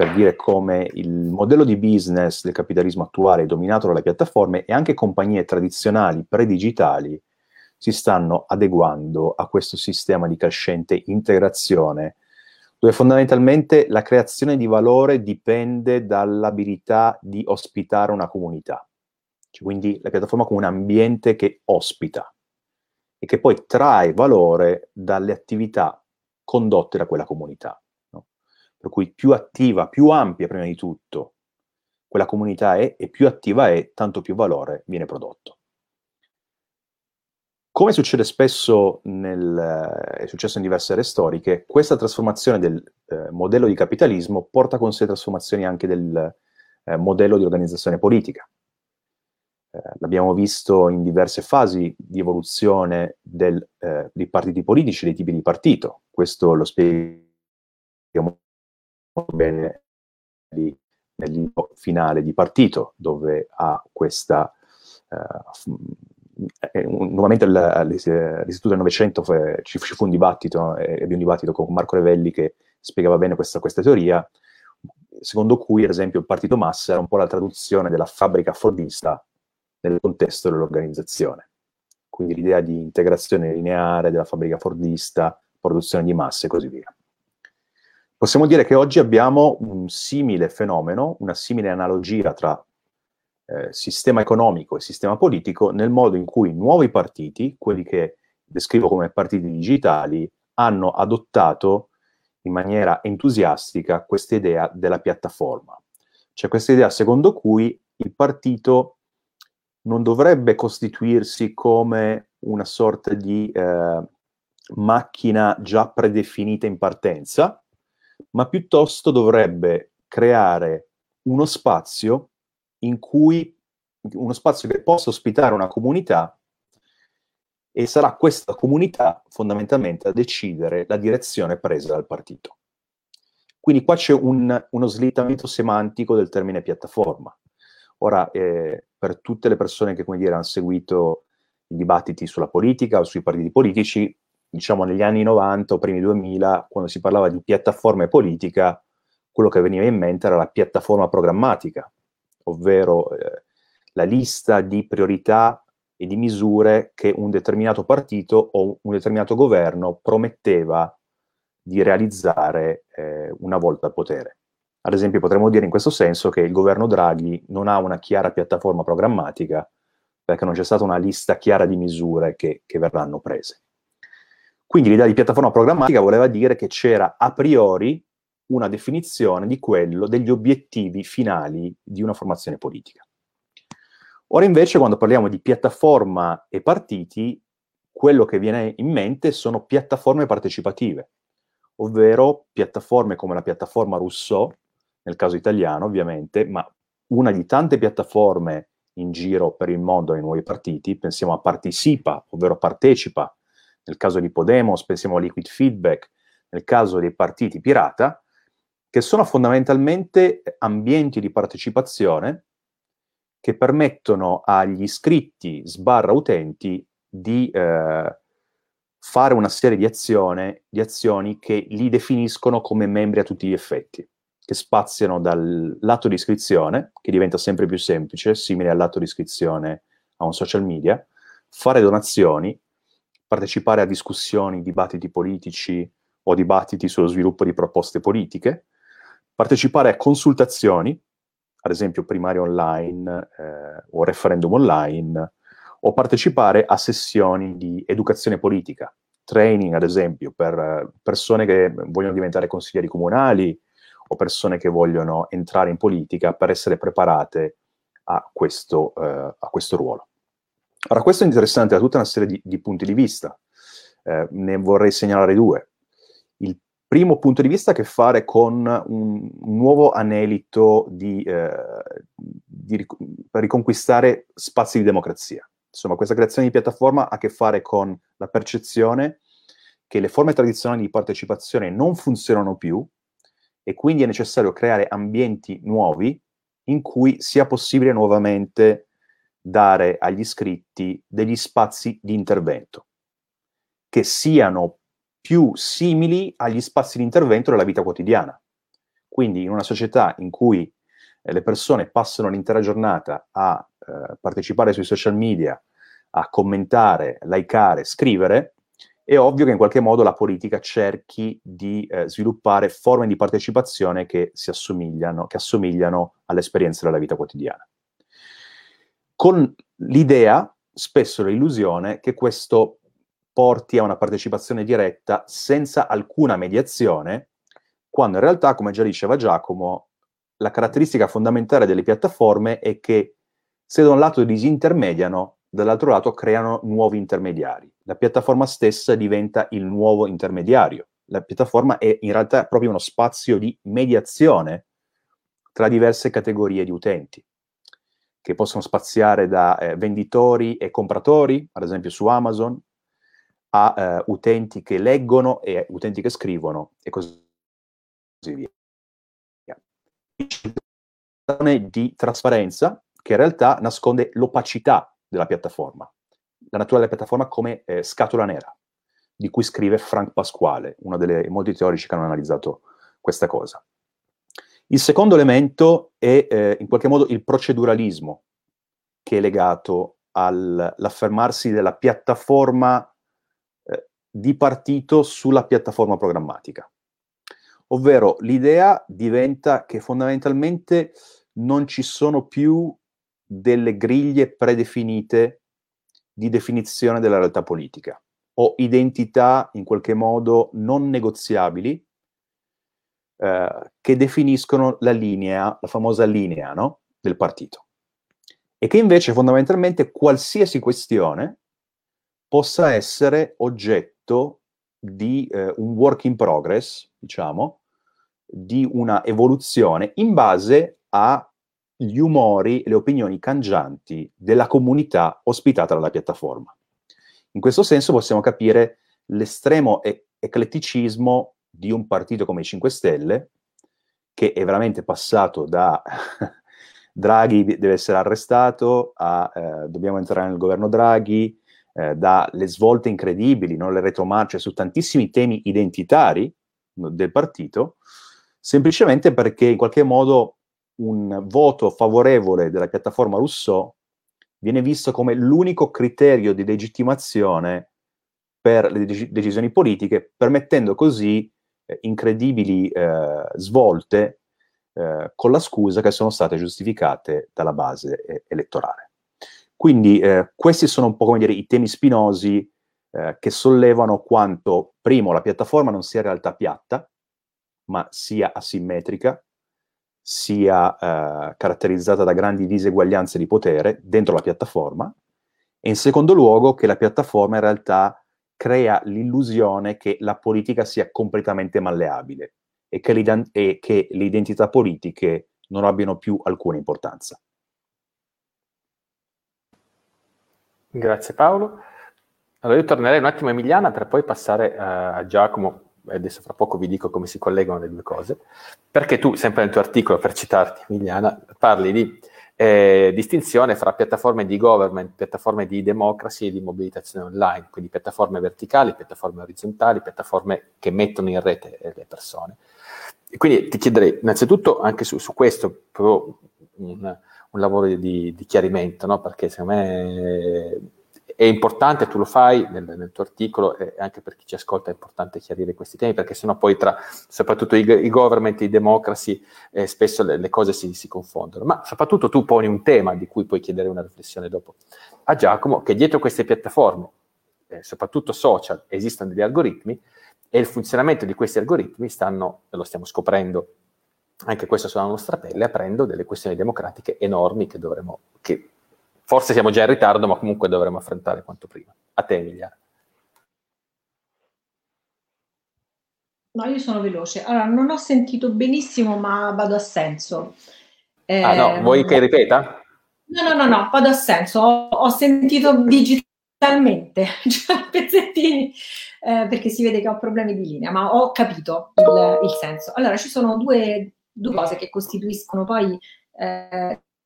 per dire come il modello di business del capitalismo attuale dominato dalle piattaforme e anche compagnie tradizionali pre-digitali si stanno adeguando a questo sistema di crescente integrazione, dove fondamentalmente la creazione di valore dipende dall'abilità di ospitare una comunità. Cioè, quindi la piattaforma come un ambiente che ospita e che poi trae valore dalle attività condotte da quella comunità. Per cui più attiva, più ampia prima di tutto quella comunità è, e più attiva è, tanto più valore viene prodotto. Come succede spesso, è successo in diverse ere storiche, questa trasformazione del modello di capitalismo porta con sé trasformazioni anche del modello di organizzazione politica. L'abbiamo visto in diverse fasi di evoluzione dei partiti politici, dei tipi di partito. Questo lo spieghiamo bene nel libro finale di Partito, dove ha questa nuovamente all'istituto del Novecento ci fu un dibattito, ebbe un dibattito con Marco Revelli che spiegava bene questa teoria, secondo cui, ad esempio, il partito massa era un po' la traduzione della fabbrica fordista nel contesto dell'organizzazione, quindi l'idea di integrazione lineare della fabbrica fordista, produzione di massa e così via. Possiamo dire che oggi abbiamo un simile fenomeno, una simile analogia tra sistema economico e sistema politico, nel modo in cui nuovi partiti, quelli che descrivo come partiti digitali, hanno adottato in maniera entusiastica questa idea della piattaforma. Cioè questa idea secondo cui il partito non dovrebbe costituirsi come una sorta di macchina già predefinita in partenza, ma piuttosto dovrebbe creare uno spazio che possa ospitare una comunità, e sarà questa comunità fondamentalmente a decidere la direzione presa dal partito. Quindi qua c'è uno slittamento semantico del termine piattaforma. Ora, per tutte le persone che, come dire, hanno seguito i dibattiti sulla politica o sui partiti politici, diciamo negli anni 90 o primi 2000, quando si parlava di piattaforma e politica, quello che veniva in mente era la piattaforma programmatica, ovvero la lista di priorità e di misure che un determinato partito o un determinato governo prometteva di realizzare una volta al potere. Ad esempio, potremmo dire in questo senso che il governo Draghi non ha una chiara piattaforma programmatica, perché non c'è stata una lista chiara di misure che verranno prese. Quindi l'idea di piattaforma programmatica voleva dire che c'era a priori una definizione degli obiettivi finali di una formazione politica. Ora invece, quando parliamo di piattaforma e partiti, quello che viene in mente sono piattaforme partecipative, ovvero piattaforme come la piattaforma Rousseau, nel caso italiano ovviamente, ma una di tante piattaforme in giro per il mondo ai nuovi partiti. Pensiamo a Participa, ovvero Partecipa, nel caso di Podemos, pensiamo a Liquid Feedback, nel caso dei partiti pirata, che sono fondamentalmente ambienti di partecipazione che permettono agli iscritti / utenti di fare una serie di azioni che li definiscono come membri a tutti gli effetti, che spaziano dal lato di iscrizione, che diventa sempre più semplice, simile al lato di iscrizione a un social media, fare donazioni, partecipare a discussioni, dibattiti politici o dibattiti sullo sviluppo di proposte politiche, partecipare a consultazioni, ad esempio primarie online o referendum online, o partecipare a sessioni di educazione politica, training ad esempio per persone che vogliono diventare consiglieri comunali o persone che vogliono entrare in politica per essere preparate a questo ruolo. Ora, questo è interessante da tutta una serie di punti di vista. Ne vorrei segnalare due. Il primo punto di vista ha a che fare con un nuovo anelito per riconquistare spazi di democrazia. Insomma, questa creazione di piattaforma ha a che fare con la percezione che le forme tradizionali di partecipazione non funzionano più e quindi è necessario creare ambienti nuovi in cui sia possibile nuovamente dare agli iscritti degli spazi di intervento che siano più simili agli spazi di intervento della vita quotidiana. Quindi in una società in cui le persone passano l'intera giornata a partecipare sui social media, a commentare, likeare, scrivere, è ovvio che in qualche modo la politica cerchi di sviluppare forme di partecipazione che assomigliano all'esperienza della vita quotidiana. Con l'idea, spesso l'illusione, che questo porti a una partecipazione diretta senza alcuna mediazione, quando in realtà, come già diceva Giacomo, la caratteristica fondamentale delle piattaforme è che se da un lato disintermediano, dall'altro lato creano nuovi intermediari. La piattaforma stessa diventa il nuovo intermediario. La piattaforma è in realtà proprio uno spazio di mediazione tra diverse categorie di utenti, che possono spaziare da venditori e compratori, ad esempio su Amazon, a utenti che leggono e utenti che scrivono e così via. Di trasparenza che in realtà nasconde l'opacità della piattaforma, la natura della piattaforma come scatola nera, di cui scrive Frank Pasquale, uno dei molti teorici che hanno analizzato questa cosa. Il secondo elemento è in qualche modo il proceduralismo, che è legato all'affermarsi della piattaforma di partito sulla piattaforma programmatica. Ovvero l'idea diventa che fondamentalmente non ci sono più delle griglie predefinite di definizione della realtà politica o identità in qualche modo non negoziabili che definiscono la linea, la famosa linea, no? del partito, e che invece fondamentalmente qualsiasi questione possa essere oggetto di un work in progress, diciamo, di una evoluzione in base agli umori e le opinioni cangianti della comunità ospitata dalla piattaforma. In questo senso possiamo capire l'estremo ecletticismo di un partito come i 5 Stelle, che è veramente passato da Draghi deve essere arrestato, a dobbiamo entrare nel governo Draghi, dalle svolte incredibili, no? le retromarce su tantissimi temi identitari del partito, semplicemente perché in qualche modo un voto favorevole della piattaforma Rousseau viene visto come l'unico criterio di legittimazione per le decisioni politiche, permettendo così incredibili svolte con la scusa che sono state giustificate dalla base elettorale. Quindi questi sono un po' come dire i temi spinosi che sollevano quanto, primo, la piattaforma non sia in realtà piatta, ma sia asimmetrica, sia caratterizzata da grandi diseguaglianze di potere dentro la piattaforma, e in secondo luogo che la piattaforma in realtà crea l'illusione che la politica sia completamente malleabile e che le identità politiche non abbiano più alcuna importanza. Grazie Paolo. Allora io tornerei un attimo a Emiliana per poi passare a Giacomo, e adesso fra poco vi dico come si collegano le due cose, perché tu, sempre nel tuo articolo, per citarti Emiliana, parli di distinzione fra piattaforme di government, piattaforme di democracy e di mobilitazione online, quindi piattaforme verticali, piattaforme orizzontali, piattaforme che mettono in rete le persone. E quindi ti chiederei innanzitutto anche su questo proprio un lavoro di chiarimento, no? Perché secondo me È importante, tu lo fai nel tuo articolo, e anche per chi ci ascolta è importante chiarire questi temi, perché sennò poi tra soprattutto i government, i democracy, spesso le cose si confondono. Ma soprattutto tu poni un tema di cui puoi chiedere una riflessione dopo a Giacomo, che dietro queste piattaforme, soprattutto social, esistono degli algoritmi, e il funzionamento di questi algoritmi stanno, lo stiamo scoprendo, anche questo sulla nostra pelle, aprendo delle questioni democratiche enormi che dovremo... Forse siamo già in ritardo, ma comunque dovremo affrontare quanto prima. A te, Emiliana. No, io sono veloce. Allora, non ho sentito benissimo, ma vado a senso. No, vuoi che ripeta? No, vado a senso. Ho sentito digitalmente, cioè pezzettini, perché si vede che ho problemi di linea, ma ho capito il senso. Allora, ci sono due cose che costituiscono poi...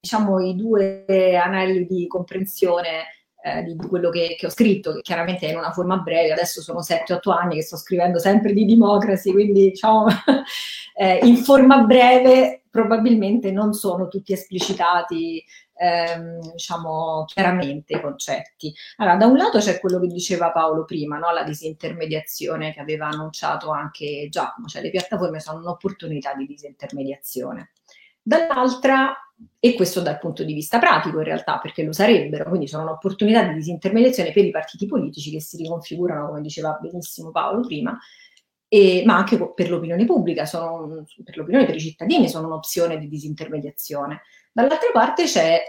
diciamo i due anelli di comprensione di quello che ho scritto, che chiaramente è in una forma breve. Adesso sono 7-8 anni che sto scrivendo sempre di democracy, quindi diciamo in forma breve probabilmente non sono tutti esplicitati, diciamo chiaramente, i concetti. Allora, da un lato c'è quello che diceva Paolo prima, no? La disintermediazione che aveva annunciato anche Giacomo, cioè le piattaforme sono un'opportunità di disintermediazione. Dall'altra, e questo dal punto di vista pratico in realtà, perché lo sarebbero, quindi sono un'opportunità di disintermediazione per i partiti politici che si riconfigurano, come diceva benissimo Paolo prima, ma anche per l'opinione pubblica, per i cittadini sono un'opzione di disintermediazione. Dall'altra parte c'è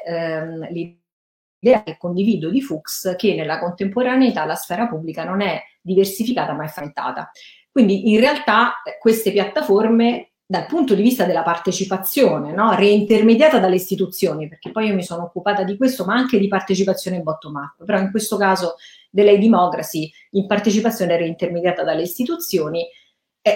l'idea che condivido di Fuchs, che nella contemporaneità la sfera pubblica non è diversificata ma è frammentata. Quindi in realtà queste piattaforme, dal punto di vista della partecipazione, no? Reintermediata dalle istituzioni, perché poi io mi sono occupata di questo, ma anche di partecipazione bottom-up, però in questo caso dell'e-democracy in partecipazione reintermediata dalle istituzioni,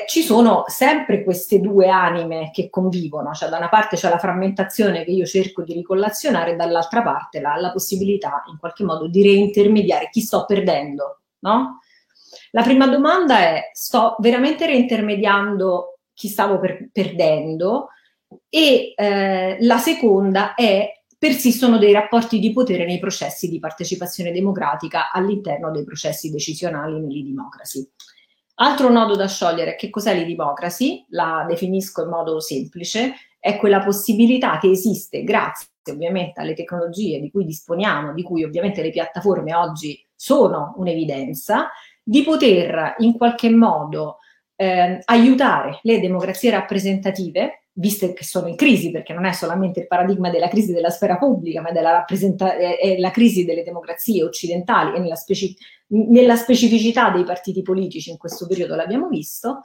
ci sono sempre queste due anime che convivono, cioè da una parte c'è la frammentazione che io cerco di ricollazionare, dall'altra parte la possibilità in qualche modo di reintermediare chi sto perdendo, no? La prima domanda è: sto veramente reintermediando chi stavo perdendo? E la seconda è: persistono dei rapporti di potere nei processi di partecipazione democratica all'interno dei processi decisionali nell'e-democracy. Altro nodo da sciogliere è che cos'è l'e-democracy, la definisco in modo semplice, è quella possibilità che esiste grazie ovviamente alle tecnologie di cui disponiamo, di cui ovviamente le piattaforme oggi sono un'evidenza, di poter in qualche modo aiutare le democrazie rappresentative, viste che sono in crisi, perché non è solamente il paradigma della crisi della sfera pubblica, ma è la crisi delle democrazie occidentali, e nella specificità dei partiti politici in questo periodo l'abbiamo visto,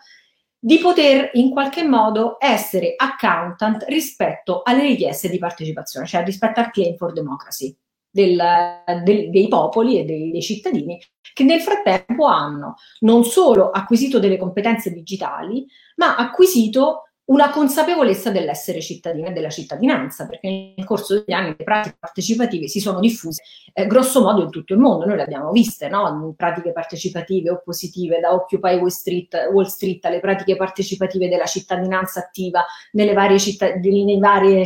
di poter in qualche modo essere accountant rispetto alle richieste di partecipazione, cioè rispetto al claim for democracy dei popoli e dei cittadini, che nel frattempo hanno non solo acquisito delle competenze digitali, ma acquisito una consapevolezza dell'essere cittadino e della cittadinanza, perché nel corso degli anni le pratiche partecipative si sono diffuse grosso modo in tutto il mondo. Noi le abbiamo viste, no? Pratiche partecipative oppositive, da Occupy Wall Street alle pratiche partecipative della cittadinanza attiva nelle varie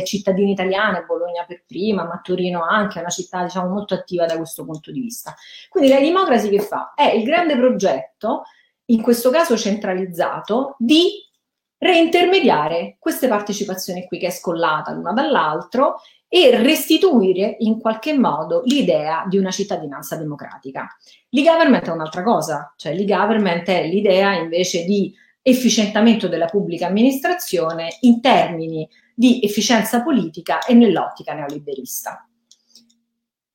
cittadine italiane, Bologna per prima, ma Torino anche, è una città diciamo molto attiva da questo punto di vista. Quindi la democracy che fa? È il grande progetto, in questo caso centralizzato, di reintermediare queste partecipazioni qui, che è scollata l'una dall'altro, e restituire in qualche modo l'idea di una cittadinanza democratica. L'e-government è un'altra cosa, cioè l'e-government è l'idea invece di efficientamento della pubblica amministrazione in termini di efficienza politica e nell'ottica neoliberista.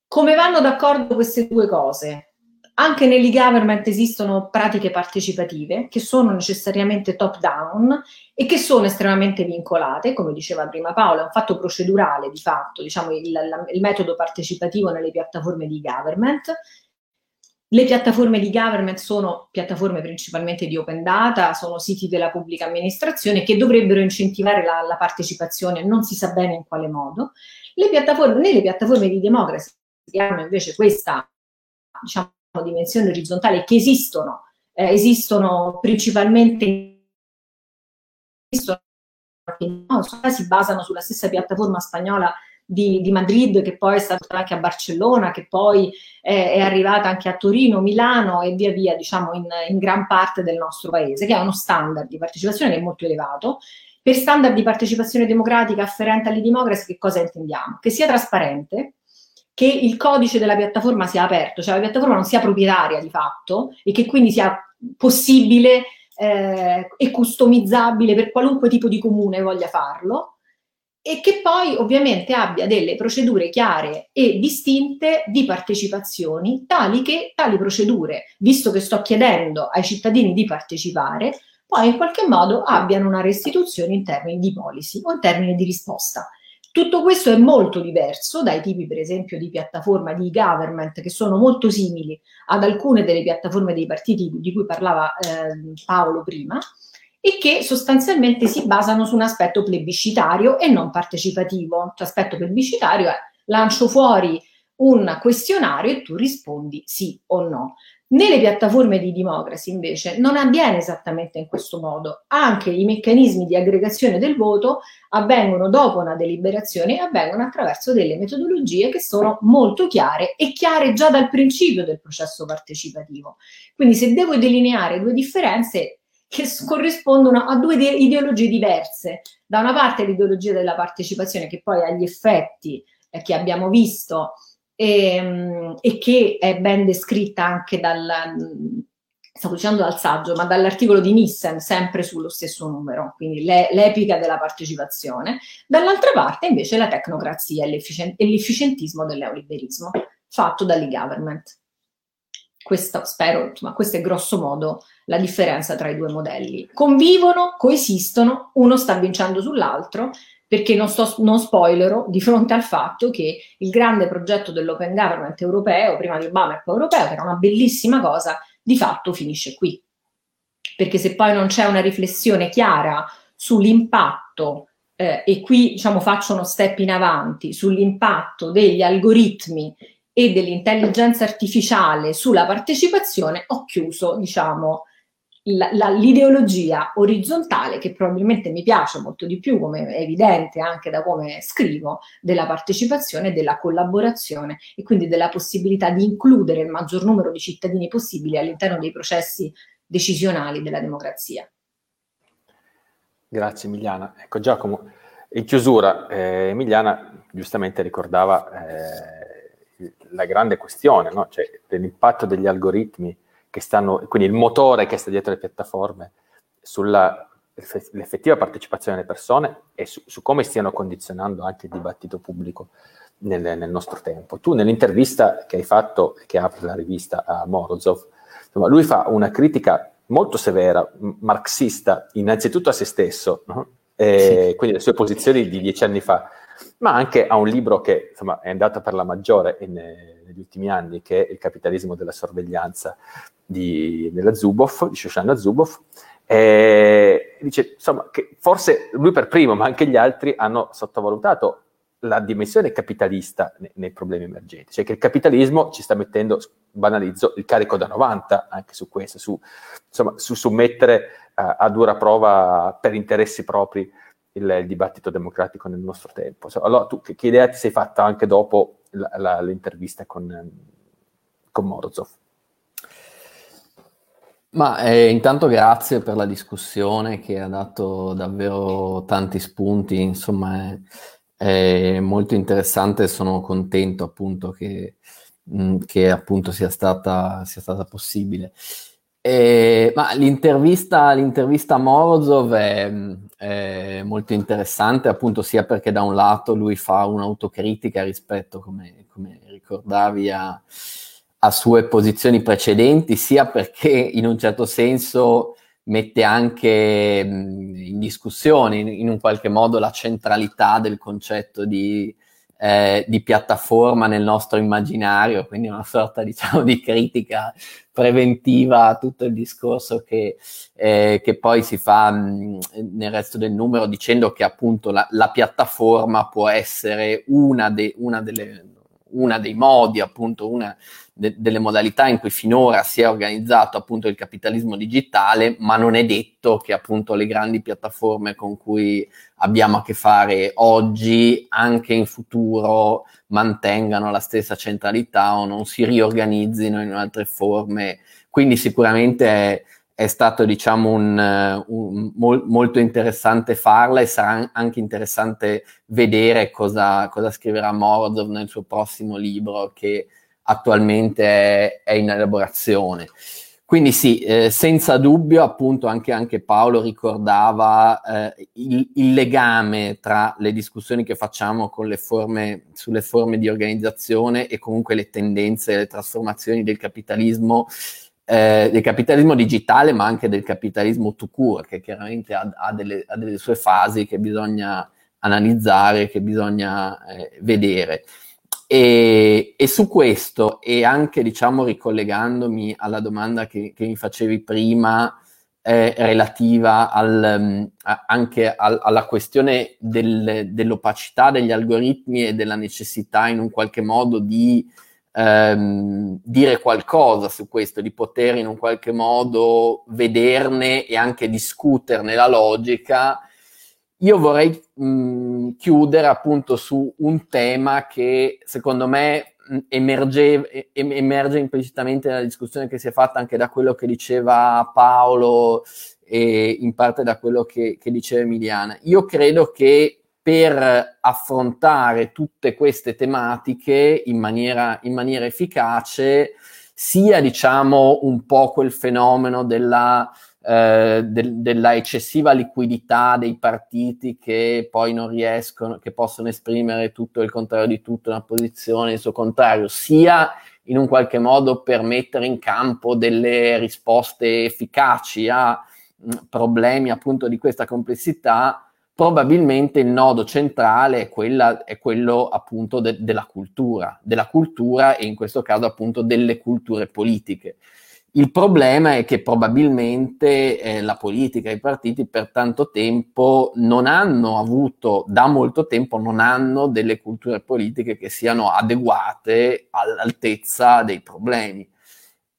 Come vanno d'accordo queste due cose? Anche nell'e-government esistono pratiche partecipative che sono necessariamente top-down e che sono estremamente vincolate, come diceva prima Paolo, è un fatto procedurale di fatto, diciamo il metodo partecipativo nelle piattaforme di government. Le piattaforme di government sono piattaforme principalmente di open data, sono siti della pubblica amministrazione che dovrebbero incentivare la partecipazione, non si sa bene in quale modo. Nelle piattaforme di democracy che hanno invece questa, diciamo, dimensioni orizzontali che esistono principalmente, si basano sulla stessa piattaforma spagnola di Madrid, che poi è stata anche a Barcellona, che poi è arrivata anche a Torino, Milano e via via, diciamo in gran parte del nostro paese, che ha uno standard di partecipazione che è molto elevato. Per standard di partecipazione democratica afferente all'e-democracy, che cosa intendiamo? Che sia trasparente, che il codice della piattaforma sia aperto, cioè la piattaforma non sia proprietaria di fatto e che quindi sia possibile e customizzabile per qualunque tipo di comune voglia farlo, e che poi ovviamente abbia delle procedure chiare e distinte di partecipazioni, tali che tali procedure, visto che sto chiedendo ai cittadini di partecipare, poi in qualche modo abbiano una restituzione in termini di policy o in termini di risposta. Tutto questo è molto diverso dai tipi, per esempio, di piattaforma di e-government, che sono molto simili ad alcune delle piattaforme dei partiti di cui parlava Paolo prima, e che sostanzialmente si basano su un aspetto plebiscitario e non partecipativo. L'aspetto plebiscitario è: lancio fuori un questionario e tu rispondi sì o no. Nelle piattaforme di democracy, invece, non avviene esattamente in questo modo. Anche i meccanismi di aggregazione del voto avvengono dopo una deliberazione, avvengono attraverso delle metodologie che sono molto chiare e chiare già dal principio del processo partecipativo. Quindi, se devo delineare due differenze che corrispondono a due ideologie diverse, da una parte l'ideologia della partecipazione, che poi ha gli effetti che abbiamo visto e che è ben descritta anche dal saggio, ma dall'articolo di Nissen, sempre sullo stesso numero, quindi l'epica della partecipazione, dall'altra parte invece la tecnocrazia e l'efficientismo del neoliberismo fatto dall'e-government. Questo è grosso modo la differenza tra i due modelli. Convivono, coesistono, uno sta vincendo sull'altro, perché non spoilerò di fronte al fatto che il grande progetto dell'open government europeo, prima di Obama e poi europeo, che era una bellissima cosa, di fatto finisce qui. Perché se poi non c'è una riflessione chiara sull'impatto, e qui diciamo faccio uno step in avanti, sull'impatto degli algoritmi e dell'intelligenza artificiale sulla partecipazione, ho chiuso, diciamo, l'ideologia orizzontale, che probabilmente mi piace molto di più, come è evidente anche da come scrivo, della partecipazione e della collaborazione, e quindi della possibilità di includere il maggior numero di cittadini possibile all'interno dei processi decisionali della democrazia. Grazie Emiliana. Ecco Giacomo, in chiusura Emiliana giustamente ricordava la grande questione, no? Cioè, dell'impatto degli algoritmi che stanno, quindi il motore che sta dietro le piattaforme, sulla l'effettiva partecipazione delle persone e su come stiano condizionando anche il dibattito pubblico nel nostro tempo. Tu nell'intervista che hai fatto, che apre la rivista, a Morozov, insomma, lui fa una critica molto severa, marxista, innanzitutto a se stesso, no? Sì. Quindi le sue posizioni di 10 anni fa, ma anche a un libro che insomma è andato per la maggiore negli ultimi anni, che è Il capitalismo della sorveglianza della Zuboff, di Shoshana Zuboff, e dice insomma che forse lui per primo, ma anche gli altri, hanno sottovalutato la dimensione capitalista nei problemi emergenti, cioè che il capitalismo ci sta mettendo, banalizzo, il carico da 90 anche su questo, su mettere a dura prova per interessi propri il dibattito democratico nel nostro tempo. Allora, tu che idea ti sei fatta anche dopo l'intervista con Morozov? Ma intanto grazie per la discussione, che ha dato davvero tanti spunti, insomma è molto interessante. Sono contento appunto che appunto sia stata possibile. Ma l'intervista a Morozov è molto interessante, appunto, sia perché da un lato lui fa un'autocritica rispetto, come ricordavi, a sue posizioni precedenti, sia perché in un certo senso mette anche in discussione in un qualche modo la centralità del concetto di piattaforma nel nostro immaginario, quindi una sorta, diciamo, di critica preventiva a tutto il discorso che poi si fa nel resto del numero, dicendo che appunto la piattaforma può essere una, de, una delle una dei modi, appunto, una delle modalità in cui finora si è organizzato appunto il capitalismo digitale, ma non è detto che appunto le grandi piattaforme con cui abbiamo a che fare oggi anche in futuro mantengano la stessa centralità o non si riorganizzino in altre forme. Quindi sicuramente è stato, diciamo, molto interessante farla, e sarà anche interessante vedere cosa scriverà Morozov nel suo prossimo libro, che attualmente è in elaborazione. Quindi sì, senza dubbio, appunto, anche Paolo ricordava il legame tra le discussioni che facciamo con le forme, sulle forme di organizzazione, e comunque le tendenze e le trasformazioni del capitalismo digitale, ma anche del capitalismo tout court, che chiaramente ha delle sue fasi che bisogna analizzare, che bisogna vedere. E su questo, e anche, diciamo, ricollegandomi alla domanda che mi facevi prima, relativa alla questione dell'opacità degli algoritmi e della necessità in un qualche modo di dire qualcosa su questo, di poter in un qualche modo vederne e anche discuterne la logica, io vorrei chiudere appunto su un tema che secondo me emerge implicitamente nella discussione che si è fatta, anche da quello che diceva Paolo e in parte da quello che diceva Emiliana. Io credo che per affrontare tutte queste tematiche in maniera efficace sia, diciamo, un po' quel fenomeno della eccessiva liquidità dei partiti, che poi non riescono, che possono esprimere tutto il contrario di tutto, una posizione, il suo contrario, sia in un qualche modo per mettere in campo delle risposte efficaci a problemi appunto di questa complessità. Probabilmente il nodo centrale è quello appunto della cultura, e in questo caso appunto delle culture politiche. Il problema è che probabilmente la politica e i partiti per tanto tempo non hanno delle culture politiche che siano adeguate all'altezza dei problemi.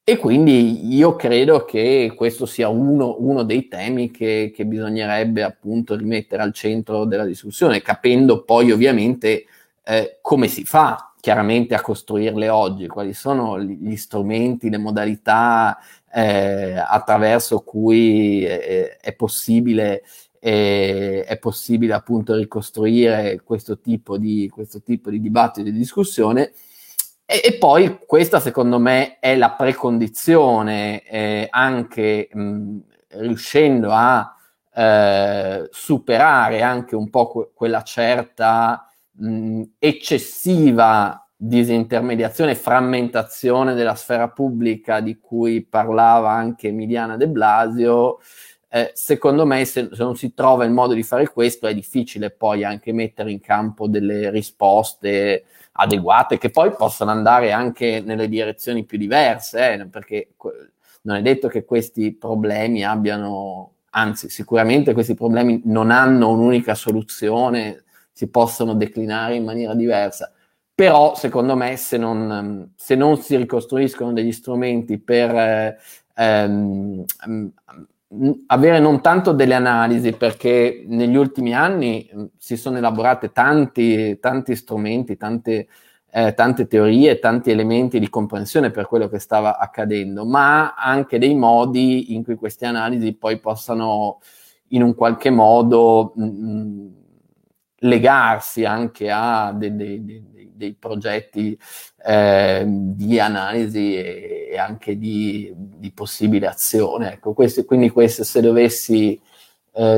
E quindi io credo che questo sia uno dei temi che bisognerebbe appunto rimettere al centro della discussione, capendo poi ovviamente come si fa chiaramente a costruirle oggi, quali sono gli strumenti, le modalità attraverso cui è possibile appunto ricostruire questo tipo di dibattito e di discussione. E poi questa, secondo me, è la precondizione, anche riuscendo a superare anche un po' quella certa eccessiva disintermediazione e frammentazione della sfera pubblica di cui parlava anche Emiliana De Blasio. Secondo me, se non si trova il modo di fare questo, è difficile poi anche mettere in campo delle risposte adeguate, che poi possono andare anche nelle direzioni più diverse, perché non è detto che questi problemi sicuramente questi problemi non hanno un'unica soluzione, si possono declinare in maniera diversa. Però, secondo me, se non si ricostruiscono degli strumenti per avere non tanto delle analisi, perché negli ultimi anni si sono elaborate tanti strumenti, tante teorie, tanti elementi di comprensione per quello che stava accadendo, ma anche dei modi in cui queste analisi poi possano in un qualche modo legarsi anche a dei progetti di analisi e anche di possibile azione. Ecco, questo, se dovessi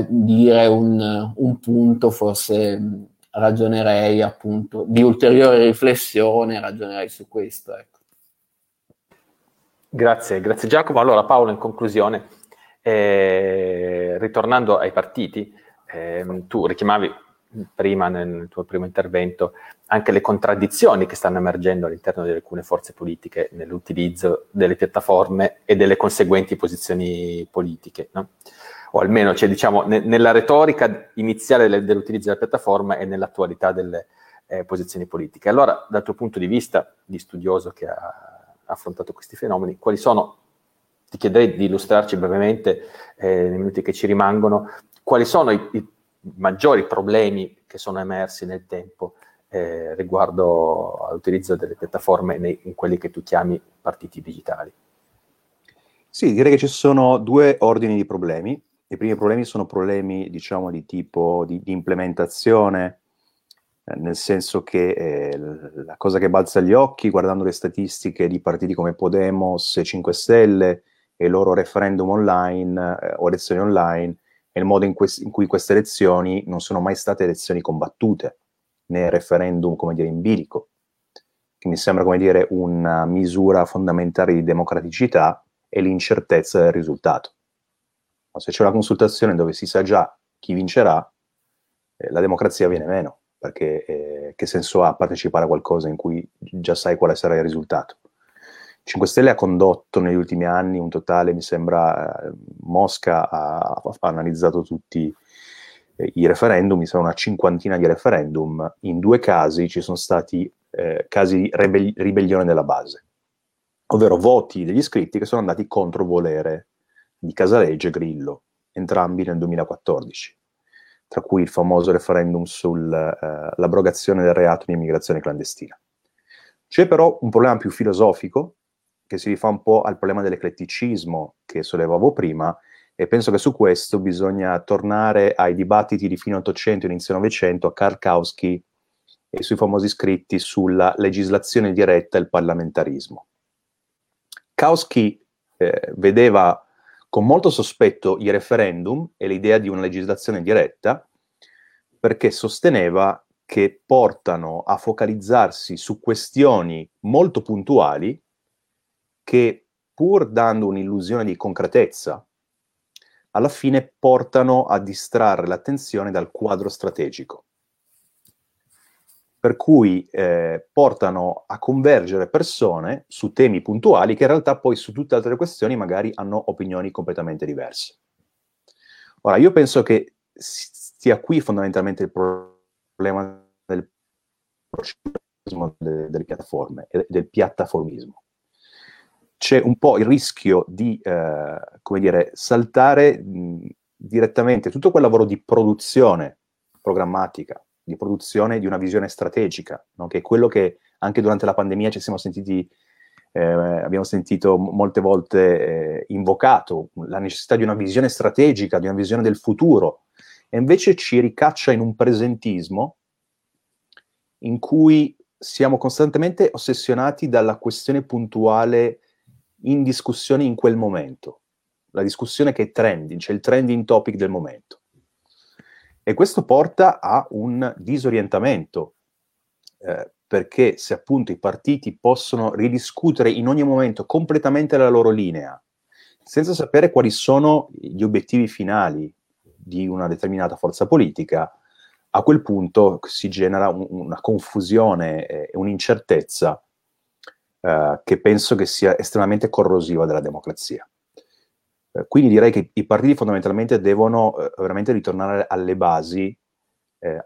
dire un punto, forse ragionerei appunto di ulteriore riflessione, ragionerei su questo. Ecco. Grazie Giacomo. Allora Paolo, in conclusione, ritornando ai partiti, tu richiamavi prima nel tuo primo intervento anche le contraddizioni che stanno emergendo all'interno di alcune forze politiche nell'utilizzo delle piattaforme e delle conseguenti posizioni politiche, no? O almeno c'è, diciamo, nella retorica iniziale dell'utilizzo della piattaforma e nell'attualità delle, posizioni politiche. Allora, dal tuo punto di vista di studioso che ha affrontato questi fenomeni, quali sono, ti chiederei di illustrarci brevemente, nei minuti che ci rimangono, quali sono i maggiori problemi che sono emersi nel tempo riguardo all'utilizzo delle piattaforme in quelli che tu chiami partiti digitali? Sì, direi che ci sono due ordini di problemi. I primi problemi sono problemi, diciamo, di tipo di implementazione, nel senso che la cosa che balza agli occhi, guardando le statistiche di partiti come Podemos e 5 Stelle e il loro referendum online o elezioni online, è il modo in cui queste elezioni non sono mai state elezioni combattute, né referendum, come dire, in bilico, che mi sembra, come dire, una misura fondamentale di democraticità e l'incertezza del risultato. Ma se c'è una consultazione dove si sa già chi vincerà, la democrazia viene meno, perché che senso ha partecipare a qualcosa in cui già sai quale sarà il risultato? 5 Stelle ha condotto negli ultimi anni un totale, mi sembra, Mosca ha analizzato tutti i referendum, mi sembra una cinquantina di referendum, in due casi ci sono stati casi di ribellione della base, ovvero voti degli iscritti che sono andati contro volere di Casaleggio e Grillo, entrambi nel 2014, tra cui il famoso referendum sull'abrogazione del reato di immigrazione clandestina. C'è però un problema più filosofico, che si rifà un po' al problema dell'ecletticismo che sollevavo prima, e penso che su questo bisogna tornare ai dibattiti di fine 800 e inizio 900 a Karkowski e sui famosi scritti sulla legislazione diretta e il parlamentarismo. Karkowski vedeva con molto sospetto i referendum e l'idea di una legislazione diretta, perché sosteneva che portano a focalizzarsi su questioni molto puntuali che, pur dando un'illusione di concretezza, alla fine portano a distrarre l'attenzione dal quadro strategico. Per cui portano a convergere persone su temi puntuali che in realtà poi su tutte altre questioni magari hanno opinioni completamente diverse. Ora, io penso che stia qui fondamentalmente il problema del processismo delle piattaforme e del piattaformismo. C'è un po' il rischio di, come dire, saltare direttamente tutto quel lavoro di produzione programmatica, di produzione di una visione strategica, no? Che è quello che anche durante la pandemia ci siamo sentiti, abbiamo sentito molte volte invocato, la necessità di una visione strategica, di una visione del futuro, e invece ci ricaccia in un presentismo in cui siamo costantemente ossessionati dalla questione puntuale in discussione in quel momento, la discussione che è trending, cioè il trending topic del momento. E questo porta a un disorientamento, perché se appunto i partiti possono ridiscutere in ogni momento completamente la loro linea, senza sapere quali sono gli obiettivi finali di una determinata forza politica, a quel punto si genera una confusione e un'incertezza che penso che sia estremamente corrosiva della democrazia. Quindi direi che i partiti fondamentalmente devono veramente ritornare alle basi,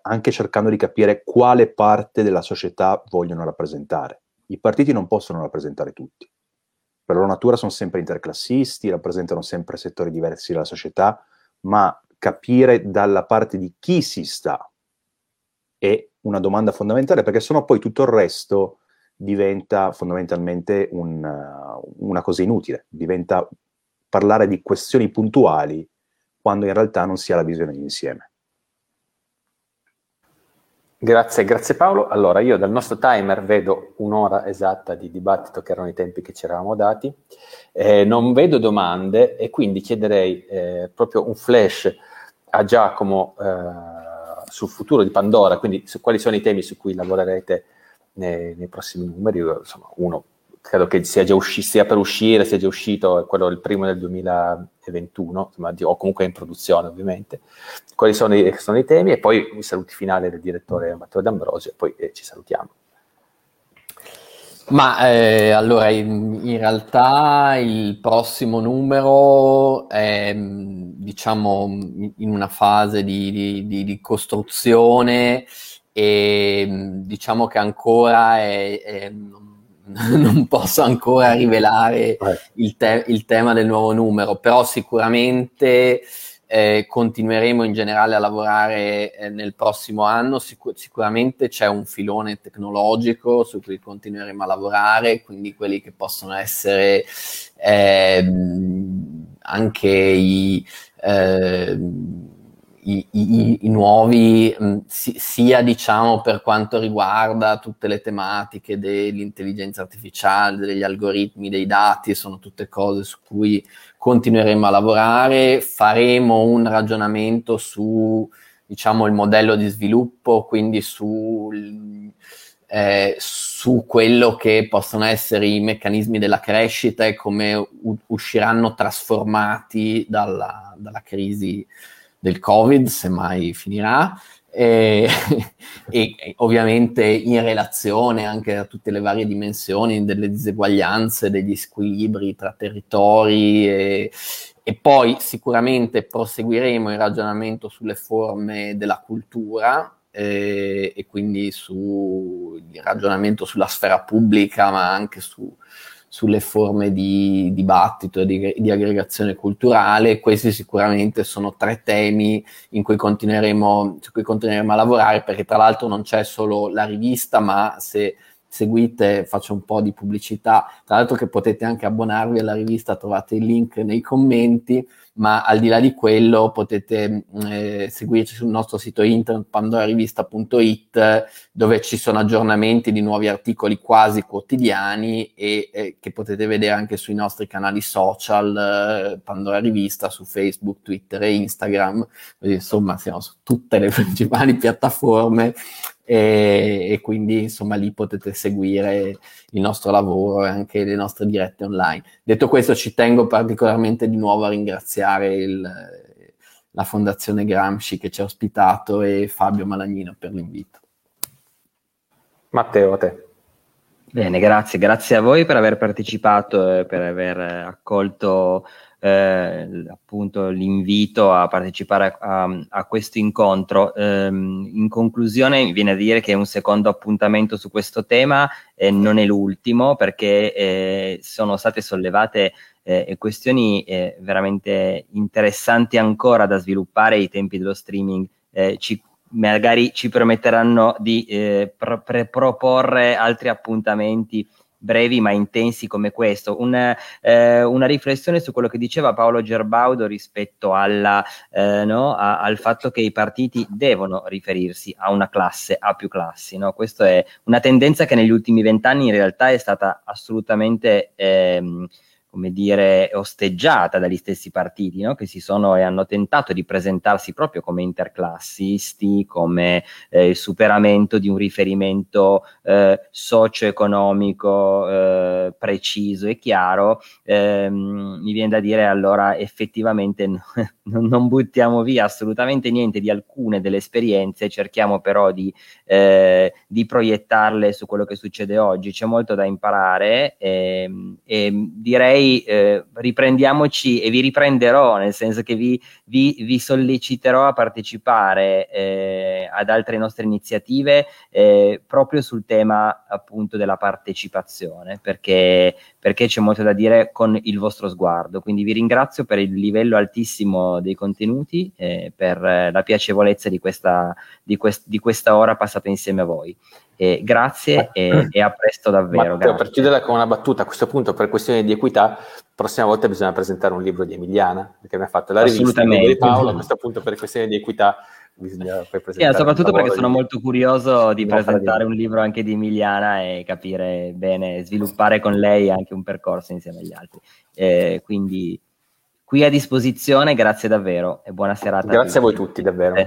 anche cercando di capire quale parte della società vogliono rappresentare. I partiti non possono rappresentare tutti. Per loro natura sono sempre interclassisti, rappresentano sempre settori diversi della società, ma capire dalla parte di chi si sta è una domanda fondamentale, perché sennò poi tutto il resto diventa fondamentalmente una cosa inutile, diventa parlare di questioni puntuali quando in realtà non si ha la visione d'insieme. Grazie Paolo. Allora, io dal nostro timer vedo un'ora esatta di dibattito, che erano i tempi che ci eravamo dati, non vedo domande e quindi chiederei proprio un flash a Giacomo sul futuro di Pandora, quindi su quali sono i temi su cui lavorerete nei prossimi numeri. Insomma, uno credo che sia già uscito, è quello il primo del 2021, insomma, o comunque in produzione ovviamente. Quali sono i temi? E poi i saluti finali del direttore Matteo D'Ambrosio e poi ci salutiamo. Ma allora, in realtà il prossimo numero è, diciamo, in una fase di costruzione e diciamo che ancora non posso ancora rivelare il tema del nuovo numero, però sicuramente continueremo in generale a lavorare nel prossimo anno. Sicuramente c'è un filone tecnologico su cui continueremo a lavorare, quindi quelli che possono essere anche i nuovi, sia diciamo per quanto riguarda tutte le tematiche dell'intelligenza artificiale, degli algoritmi, dei dati, sono tutte cose su cui continueremo a lavorare. Faremo un ragionamento su, diciamo, il modello di sviluppo, quindi su quello che possono essere i meccanismi della crescita e come usciranno trasformati dalla crisi del Covid, se mai finirà, e ovviamente in relazione anche a tutte le varie dimensioni delle diseguaglianze, degli squilibri tra territori, e poi sicuramente proseguiremo il ragionamento sulle forme della cultura, e quindi il ragionamento sulla sfera pubblica, ma anche sulle forme di dibattito e di aggregazione culturale. Questi sicuramente sono tre temi su cui continueremo a lavorare, perché tra l'altro non c'è solo la rivista, ma se seguite, faccio un po' di pubblicità, tra l'altro, che potete anche abbonarvi alla rivista, trovate il link nei commenti, ma al di là di quello potete seguirci sul nostro sito internet pandolarivista.it, dove ci sono aggiornamenti di nuovi articoli quasi quotidiani e che potete vedere anche sui nostri canali social, Pandora Rivista, su Facebook, Twitter e Instagram. Quindi, insomma, siamo su tutte le principali piattaforme, e quindi insomma lì potete seguire il nostro lavoro e anche le nostre dirette online. Detto questo, ci tengo particolarmente di nuovo a ringraziare la Fondazione Gramsci che ci ha ospitato e Fabio Malagnino per l'invito. Matteo, a te. Bene, grazie a voi per aver partecipato e per aver accolto appunto l'invito a partecipare a questo incontro. In conclusione mi viene a dire che un secondo appuntamento su questo tema non è l'ultimo, perché sono state sollevate questioni veramente interessanti ancora da sviluppare. I tempi dello streaming magari ci permetteranno di proporre altri appuntamenti brevi ma intensi come questo. Una riflessione su quello che diceva Paolo Gerbaudo rispetto al fatto che i partiti devono riferirsi a una classe, a più classi, no? Questa è una tendenza che negli ultimi 20 anni in realtà è stata assolutamente osteggiata dagli stessi partiti, no? Che hanno tentato di presentarsi proprio come interclassisti, come il superamento di un riferimento socio-economico preciso e chiaro. Mi viene da dire, allora, effettivamente non buttiamo via assolutamente niente di alcune delle esperienze, cerchiamo però di proiettarle su quello che succede oggi. C'è molto da imparare, e direi riprendiamoci, e vi riprenderò, nel senso che vi solleciterò a partecipare ad altre nostre iniziative proprio sul tema appunto della partecipazione, perché c'è molto da dire con il vostro sguardo. Quindi vi ringrazio per il livello altissimo dei contenuti, per la piacevolezza di questa ora passata insieme a voi. Grazie e a presto davvero. Matteo, per chiuderla con una battuta, a questo punto, per questioni di equità, prossima volta bisogna presentare un libro di Emiliana, perché abbiamo fatto la rivista di Paolo. A questo punto, per questioni di equità, bisogna poi presentare, soprattutto perché sono molto curioso di presentare un libro anche di Emiliana e capire bene, sviluppare con lei anche un percorso insieme agli altri. Quindi qui a disposizione, grazie davvero e buona serata. Grazie a voi tutti davvero.